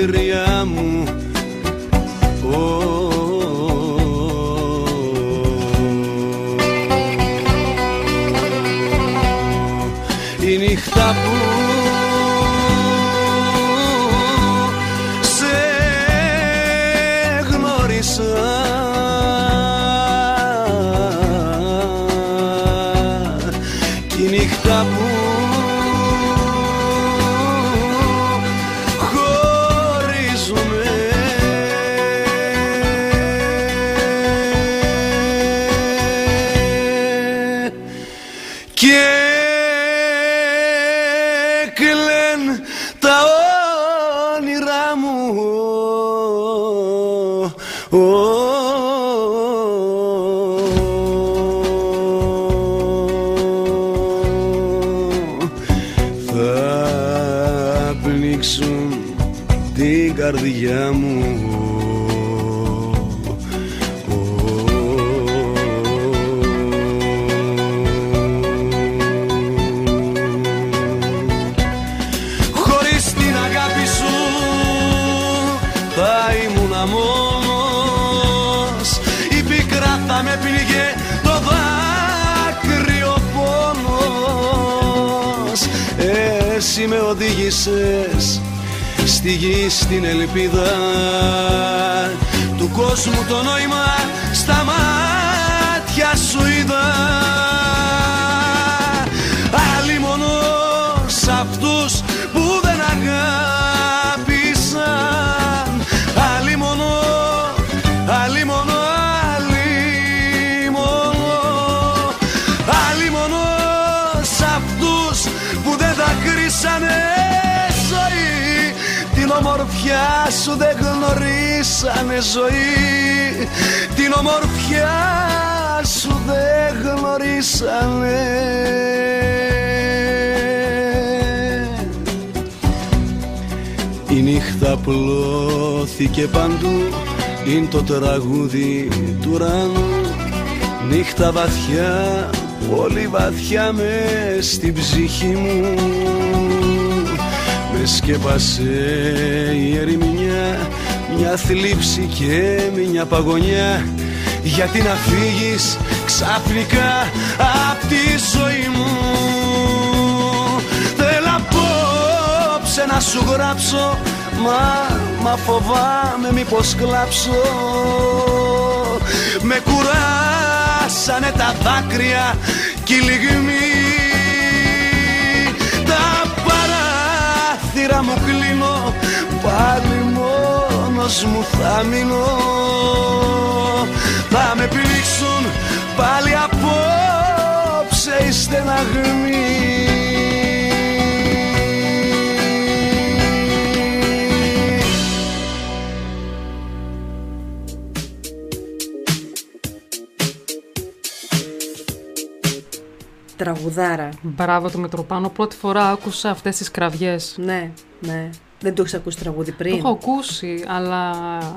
δάκρυα μου. Η νύχτα που σε γνώρισα κι η νύχτα που καρδιά μου. Χωρίς την αγάπη σου θα ήμουνα μόνος, η πίκρα θα με πνίγε, το δάκρυο πόνος. Εσύ με οδήγησες στη γη, στην ελπίδα του κόσμου το νόημα, στα μάτια σου είδα. Άλλοι μόνο σ' αυτούς που δεν αγάπησαν, άλλοι μόνο, άλλοι μόνο, άλλοι μόνο, άλλοι μόνο σ' αυτούς που δεν τα κρίσανε. Την ομορφιά σου δεν γνωρίσανε ζωή, την ομορφιά σου δεν γνωρίσανε. Η νύχτα πλώθηκε παντού, είναι το τραγούδι του ουρανού. Νύχτα βαθιά, πολύ βαθιά μες στην ψυχή μου. Με σκέπασε η ερημινιά, μια θλίψη και μια παγωνιά. Γιατί να φύγεις ξαφνικά απ' τη ζωή μου. Θέλω απόψε να σου γράψω, μα φοβάμαι μήπως κλάψω. Με κουράσανε τα δάκρυα κι οι λυγμοί. Μου κλείνω, πάλι μόνος μου θα μείνω. Θα με πλήξουν πάλι απόψε οι στεναγμοί. Τραγουδάρα. Μπράβο του Μητροπάνο. Πρώτη φορά άκουσα αυτές τις κραυγές. Ναι, ναι. Δεν το έχεις ακούσει τραγούδι πριν? Το έχω ακούσει, αλλά...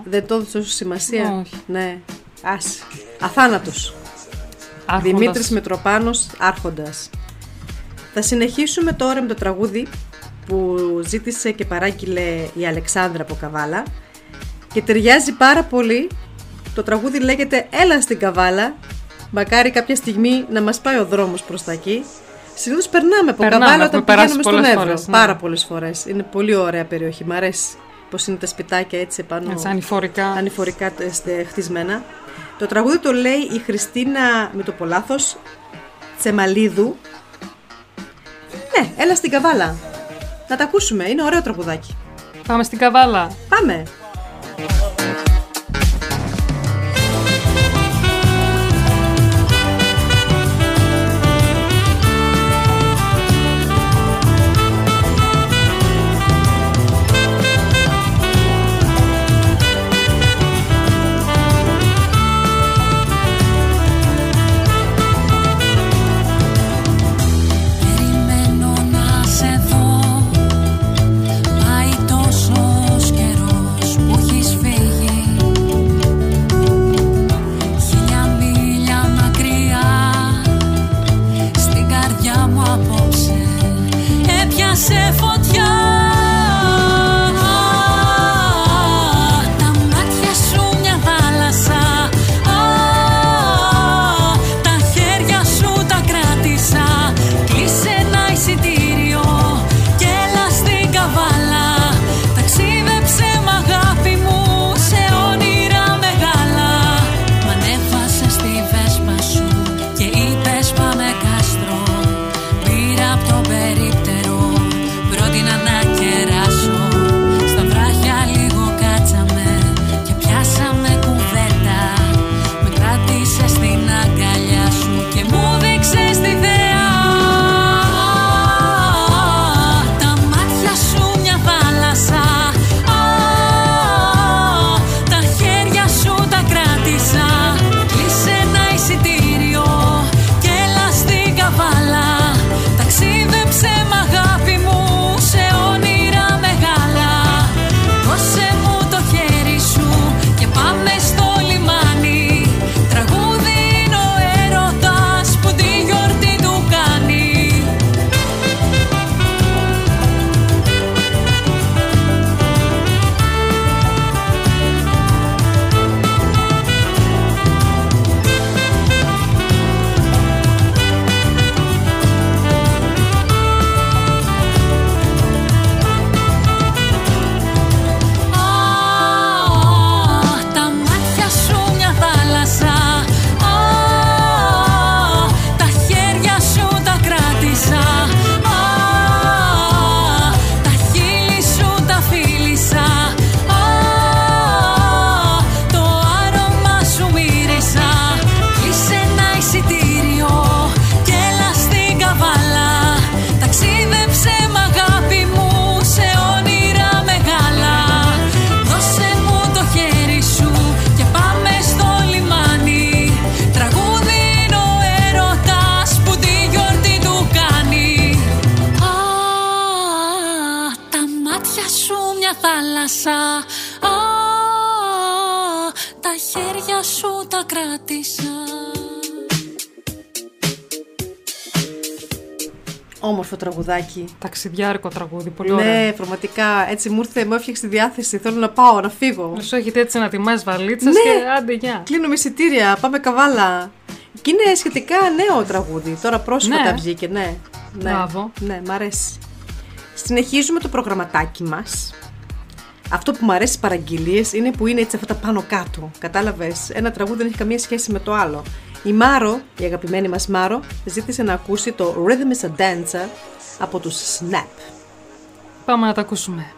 δεν το έδωσε σημασία. Όχι. Ναι. Ας. Αθάνατος. Άρχοντας. Δημήτρης Μητροπάνος, Άρχοντας. Θα συνεχίσουμε τώρα με το τραγούδι που ζήτησε και παράγγειλε η Αλεξάνδρα από Καβάλα και ταιριάζει πάρα πολύ. Το τραγούδι λέγεται «Έλα στην Καβάλα». Μακάρι κάποια στιγμή να μας πάει ο δρόμος προς τα εκεί. Συνήθως περνάμε από Καβάλα όταν πηγαίνουμε στον Εύρο. Φορές, ναι. Πάρα πολλές φορές. Είναι πολύ ωραία περιοχή. Μ' αρέσει πως είναι τα σπιτάκια έτσι επάνω. Έτσι, ανηφορικά χτισμένα. Το τραγούδι το λέει η Χριστίνα, με το Πολάθος, Τσεμαλίδου. Ναι, έλα στην Καβάλα. Να τα ακούσουμε. Είναι ωραίο τραγουδάκι. Πάμε στην Καβάλα. Πάμε. θάλασσα. Α, τα χέρια σου τα κράτησα. Όμορφο τραγουδάκι. Ταξιδιάρικο τραγούδι, πολύ ωραίο. Ναι, πραγματικά. Έτσι μου ήρθε, μου έφτιαξε τη διάθεση. Θέλω να πάω, να φύγω. Σου έχετε έτσι να τιμάς βαλίτσες, ναι, και άντε γεια. Κλείνουμε εισιτήρια, πάμε καβάλα. Και είναι σχετικά νέο τραγούδι. Τώρα πρόσφατα, ναι, βγήκε, ναι. Μπράβο. Ναι, μ' αρέσει. Συνεχίζουμε το προγραμματάκι μας. Αυτό που μου αρέσει στις παραγγελίες είναι που είναι έτσι αυτά τα πάνω κάτω. Κατάλαβες, ένα τραγούδι δεν έχει καμία σχέση με το άλλο. Η Μάρο, η αγαπημένη μας Μάρο, ζήτησε να ακούσει το Rhythm is a Dancer από τους Snap. Πάμε να τα ακούσουμε.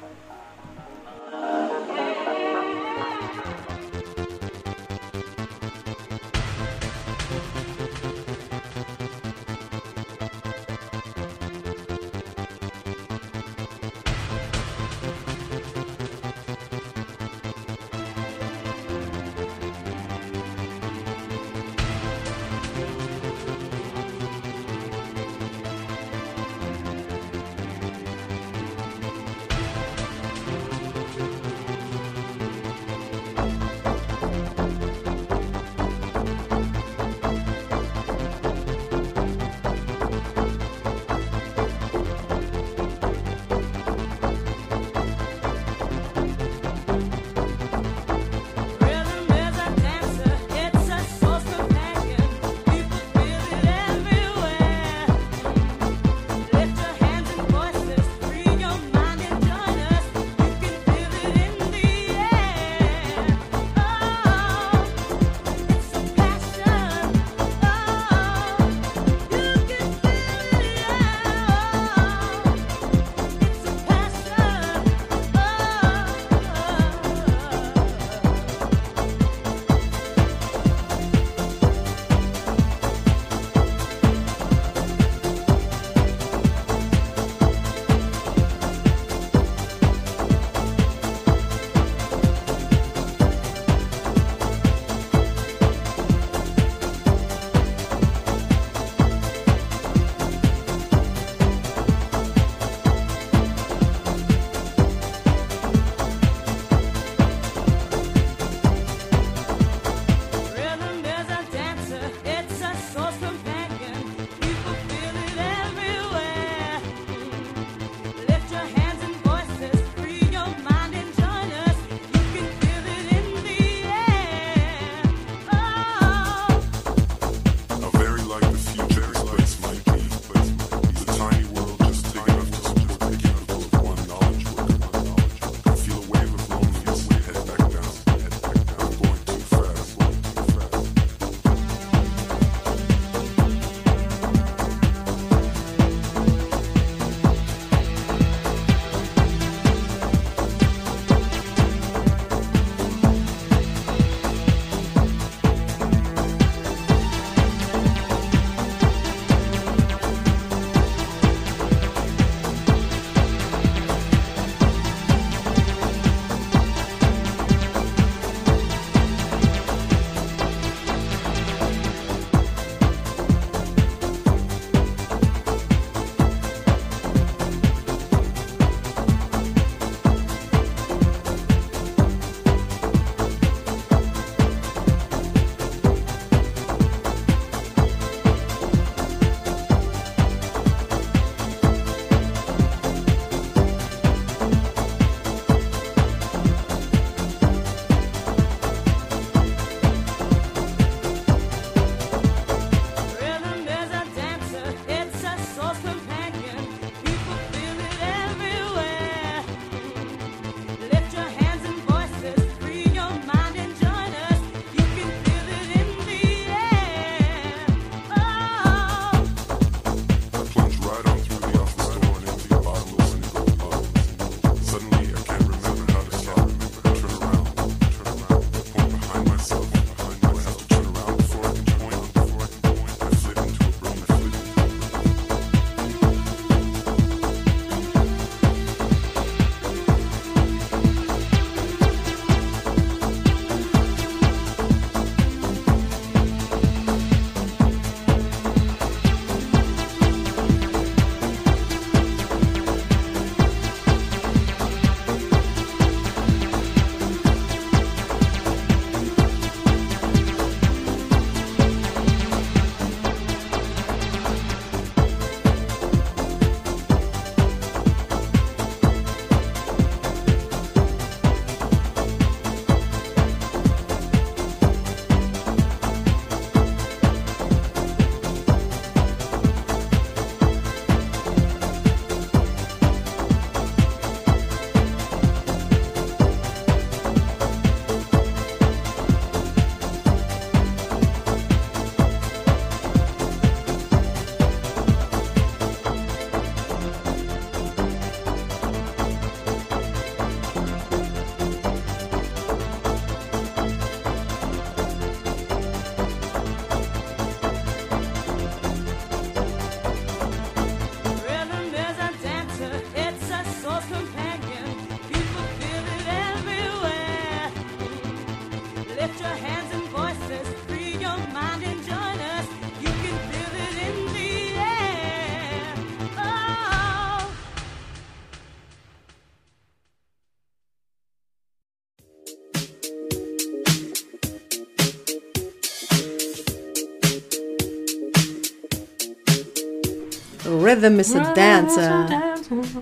Rhythm is a dancer.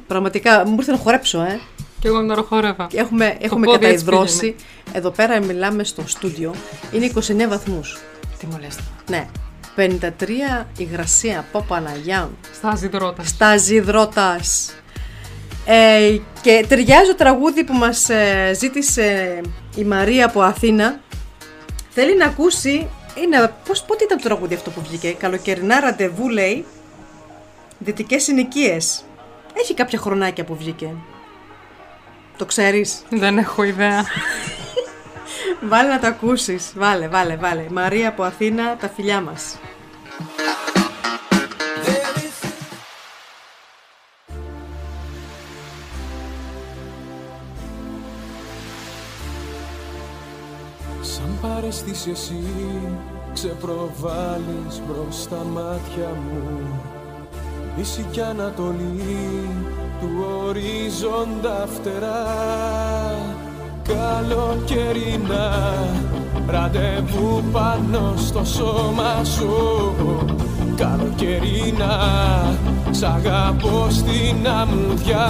Πραγματικά μου ήρθε να χορέψω, Και εγώ να χορεύα. Έχουμε καταϊδρώσει. Εδώ πέρα μιλάμε στο στούντιο. Είναι 29 βαθμούς. Τι μου λες. Ναι. 53 υγρασία από Παναγιά. Στα Ζιδρώτας. Και ταιριάζει το τραγούδι που μας ζήτησε η Μαρία από Αθήνα. Θέλει να ακούσει. Πότε ήταν το τραγούδι αυτό που βγήκε? Καλοκαιρινά ραντεβού, λέει. Δυτικές συνοικίες. Έχει κάποια χρονάκια που βγήκε. Το ξέρεις? Δεν έχω ιδέα. Βάλε να τα ακούσεις. Βάλε. Μαρία από Αθήνα, τα φιλιά μας. Σαν παρέστηση εσύ ξεπροβάλλεις μπρος στα μάτια μου. Δύση κι ανατολή του ορίζοντα φτερά. Καλοκαιρινά ραντεβού πάνω στο σώμα σου. Καλοκαιρινά σ' αγαπώ στην αμμουδιά.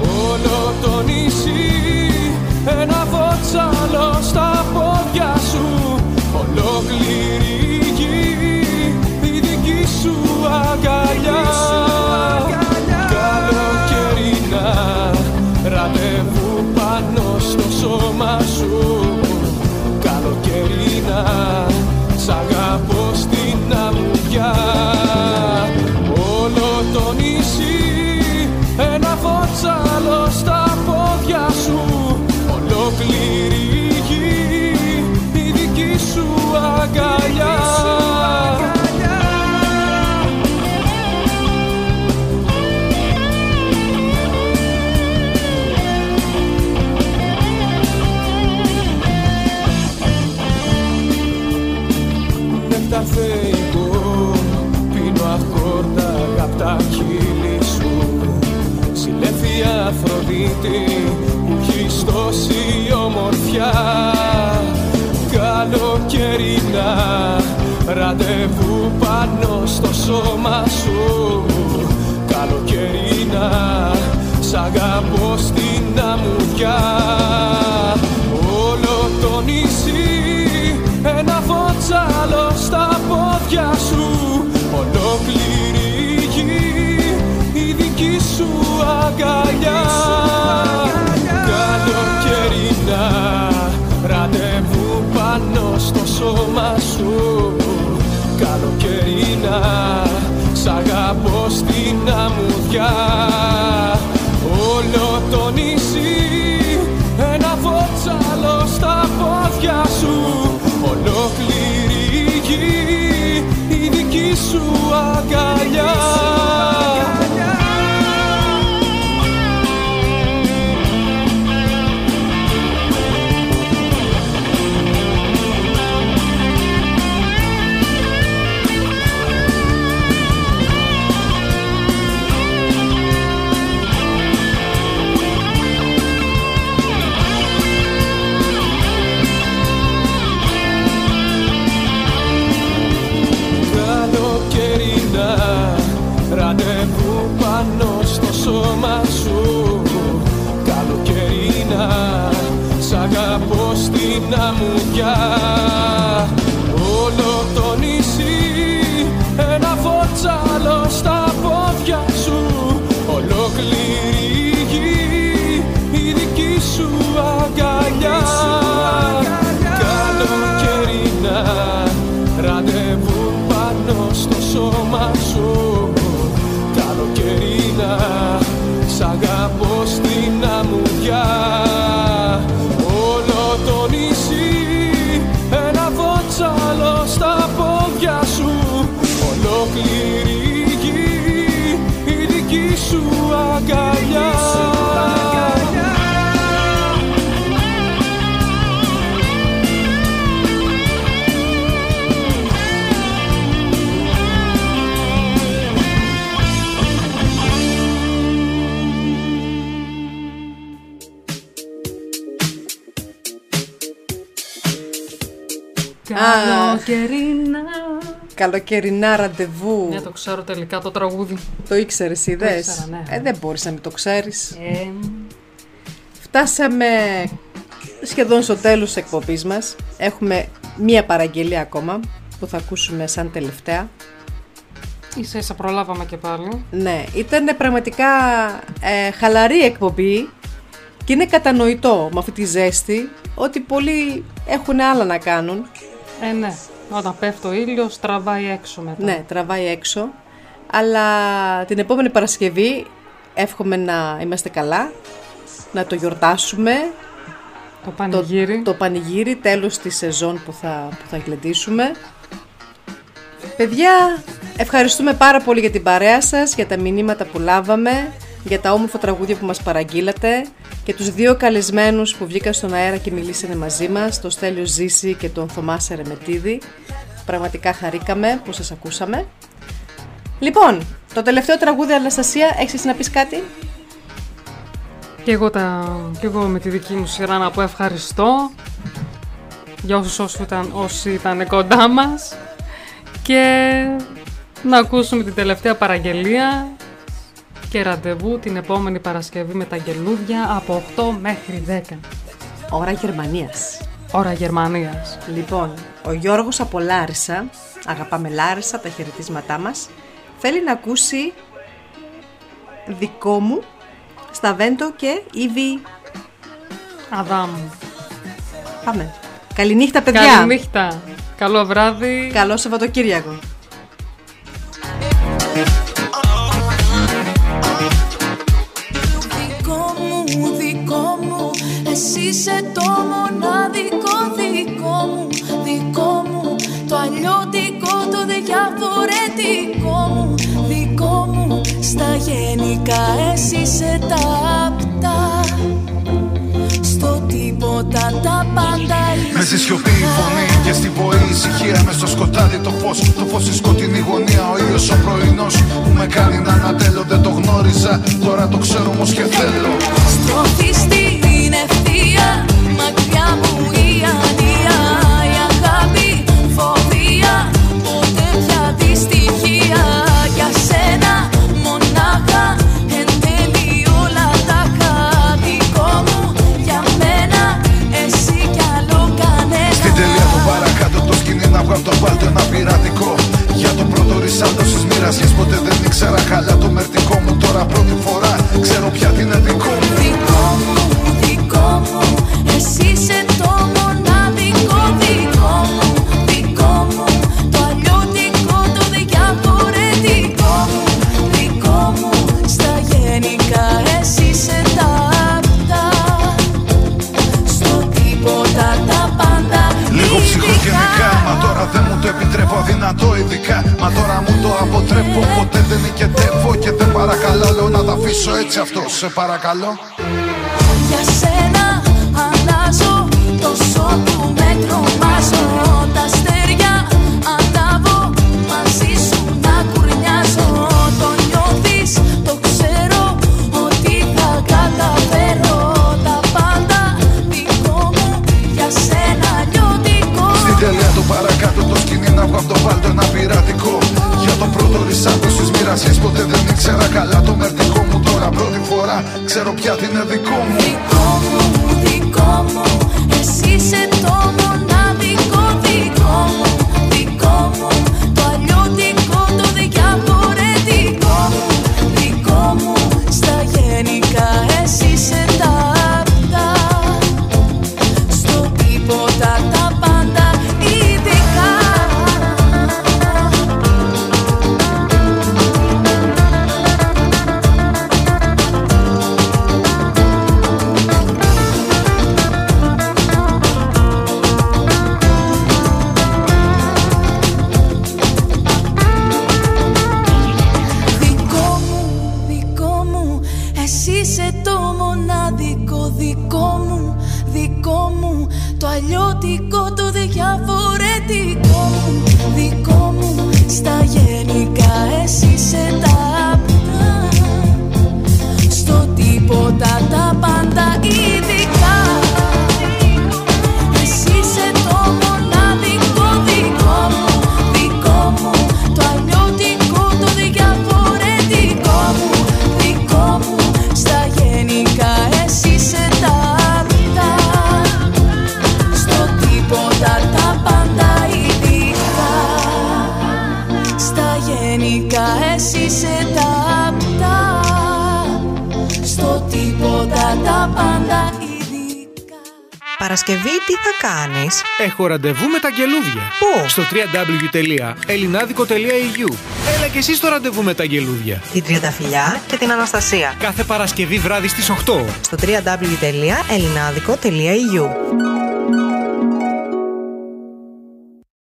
Όλο το νησί ένα βότσαλο στα πόδια σου. Ολόκληρη γη η δική σου αγκαλιά. Καλοκαιρινά ραντεβού πάνω στο σώμα σου. Καλοκαιρινά σ' αγαπώ στην αμμουδιά. Όλο το νησί ένα φωτσάλο στα πόδια σου. Ολόκληρη γη η δική σου αγκαλιά. Θεϊκό, πίνω ακόρτα απ' τα χείλη σου. Συλλέφει Αφροδίτη που έχεις τόση ομορφιά. Καλοκαιρινά ραντεβού πάνω στο σώμα σου. Καλοκαιρινά σ' αγαπώ στην αμμουδιά. Όλο το νησί ένα βότσαλο στα πόδια σου. Ολόκληρη γη η δική σου αγκαλιά. Καλοκαιρινά ραντεβού πάνω στο σώμα σου. Καλοκαιρινά σ' αγαπώ στην αμμουδιά. Όλο το νησί ένα βότσαλο στα πόδια σου. Ολόκληρη γη η δική σου αγκαλιά. Καλοκαιρινά καλοκαιρινά ραντεβού. Ναι, το ξέρω τελικά το τραγούδι. Το ήξερες, είδες. Ναι. Δεν μπορείς να μην το ξέρεις. Φτάσαμε σχεδόν στο τέλος της εκπομπής μας. Έχουμε μία παραγγελία ακόμα που θα ακούσουμε σαν τελευταία. Ίσα ίσα προλάβαμε και πάλι. Ναι, ήταν πραγματικά χαλαρή εκπομπή. Και είναι κατανοητό με αυτή τη ζέστη ότι πολλοί έχουν άλλα να κάνουν. Ναι, όταν πέφτει ο ήλιος τραβάει έξω μετά. Ναι, τραβάει έξω. Αλλά την επόμενη Παρασκευή εύχομαι να είμαστε καλά, να το γιορτάσουμε. Το πανηγύρι. Το πανηγύρι, τέλος της σεζόν που θα γλεντήσουμε. Παιδιά, ευχαριστούμε πάρα πολύ για την παρέα σας, για τα μηνύματα που λάβαμε, για τα όμορφα τραγούδια που μας παραγγείλατε και τους δύο καλεσμένους που βγήκαν στον αέρα και μιλήσανε μαζί μας, τον Στέλιο Ζήση και τον Θωμά Σερεμετίδη. Πραγματικά χαρήκαμε που σας ακούσαμε. Λοιπόν, το τελευταίο τραγούδι, Αναστασία, έχεις να πεις κάτι? Και εγώ με τη δική μου σειρά να πω ευχαριστώ για όσοι ήταν κοντά μας και να ακούσουμε την τελευταία παραγγελία. Και ραντεβού την επόμενη Παρασκευή με τα γελούδια από 8 μέχρι 10. Ώρα Γερμανίας. Ώρα Γερμανίας. Λοιπόν, ο Γιώργος από Λάρισα, αγαπάμε Λάρισα, τα χαιρετίσματά μας, θέλει να ακούσει δικό μου, Σταβέντο και Ήβη Αδάμου. Πάμε. Καληνύχτα, παιδιά. Καληνύχτα. Καλό βράδυ. Καλό Σαββατοκύριακο. Εσύ είσαι το μοναδικό δικό μου, το αλλιώτικο, το διαφορετικό μου, δικό μου. Στα γενικά εσύ είσαι τα απτά, στο τίποτα τα πάντα. Με στη σιωπή η φωνή και στη βοή ησυχία, μες στο σκοτάδι το φως στη σκοτεινή γωνία. Ο ήλιος ο πρωινός που με κάνει να ανατέλω, δεν το γνώριζα, τώρα το ξέρω όμως και θέλω. Στο φυστή είναι ευθεία, μακριά μου η ανία, η αγάπη φοβία, ποτέ πια δυστυχία. Για σένα μονάχα, εν τέλει όλα τα κάτοικο μου, για μένα εσύ κι άλλο κανένα. Στην τελεία του παρακάτω το σκηνή να βγάλω το βάλτιο ένα πειρατικό, για το πρώτο ρισάντο στις μοιρασιές ποτέ δεν ήξερα καλά το μερτικό μου, τώρα πρώτη φορά ξέρω πια τι είναι δικό μου. Εσύ είσαι το μοναδικό δικό μου, το αλλιώτικο, το διαφορετικό μου, δικό μου. Στα γενικά εσύ είσαι τα απτά, στο τίποτα τα πάντα. Λίγο ψυχογενικά, μα τώρα δεν μου το επιτρέπω, αδυνατό ειδικά, μα τώρα μου το αποτρέπω, ποτέ δεν νικετεύω και δεν παρακαλώ, λέω να τα αφήσω έτσι αυτό, σε παρακαλώ. Για σένα αλλάζω, τόσο που με τρομάζω, τα αστέρια ανάβω, μαζί σου να κουρνιάζω. Το νιώθεις, το ξέρω, ότι θα καταφέρω, τα πάντα δικό μου, για σένα λιωτικό. Στην τελεία του παρακάτω το σκηνή να βγω απ' το βάλτο ένα πειρατικό, για το πρώτο ρισάντο στις μοιρασιές ποτέ δεν ήξερα καλά το μερτικό μου, τώρα πρώτη φορά ξέρω πια τι είναι δικό μου. Εσύ είσαι το μοναδικό δικό μου, το αλλιώτικο, το διαφορετικό μου, δικό μου. Στα γενικά εσύ είσαι τα απτά, στο τίποτα τα πάντα ειδικά. Αλλιώτικο, το διαφορετικό μου, δικό μου. Στα γενικά εσύ είσαι τα απτά, στο τίποτα τα πάντα ειδικά. Εσύ είσαι το μοναδικό δικό μου, δικό μου. είσαι τα πτά, στο τίποτα τα πάντα ειδικά. Παρασκευή τι θα κάνεις? Έχω ραντεβού με τα γελούδια. Πού? Στο www.ελληνάδικο.eu. Έλα και εσύ στο ραντεβού με τα γελούδια. Την Τριανταφυλλιά και την Αναστασία. Κάθε Παρασκευή βράδυ στις 8. Στο www.ελληνάδικο.eu.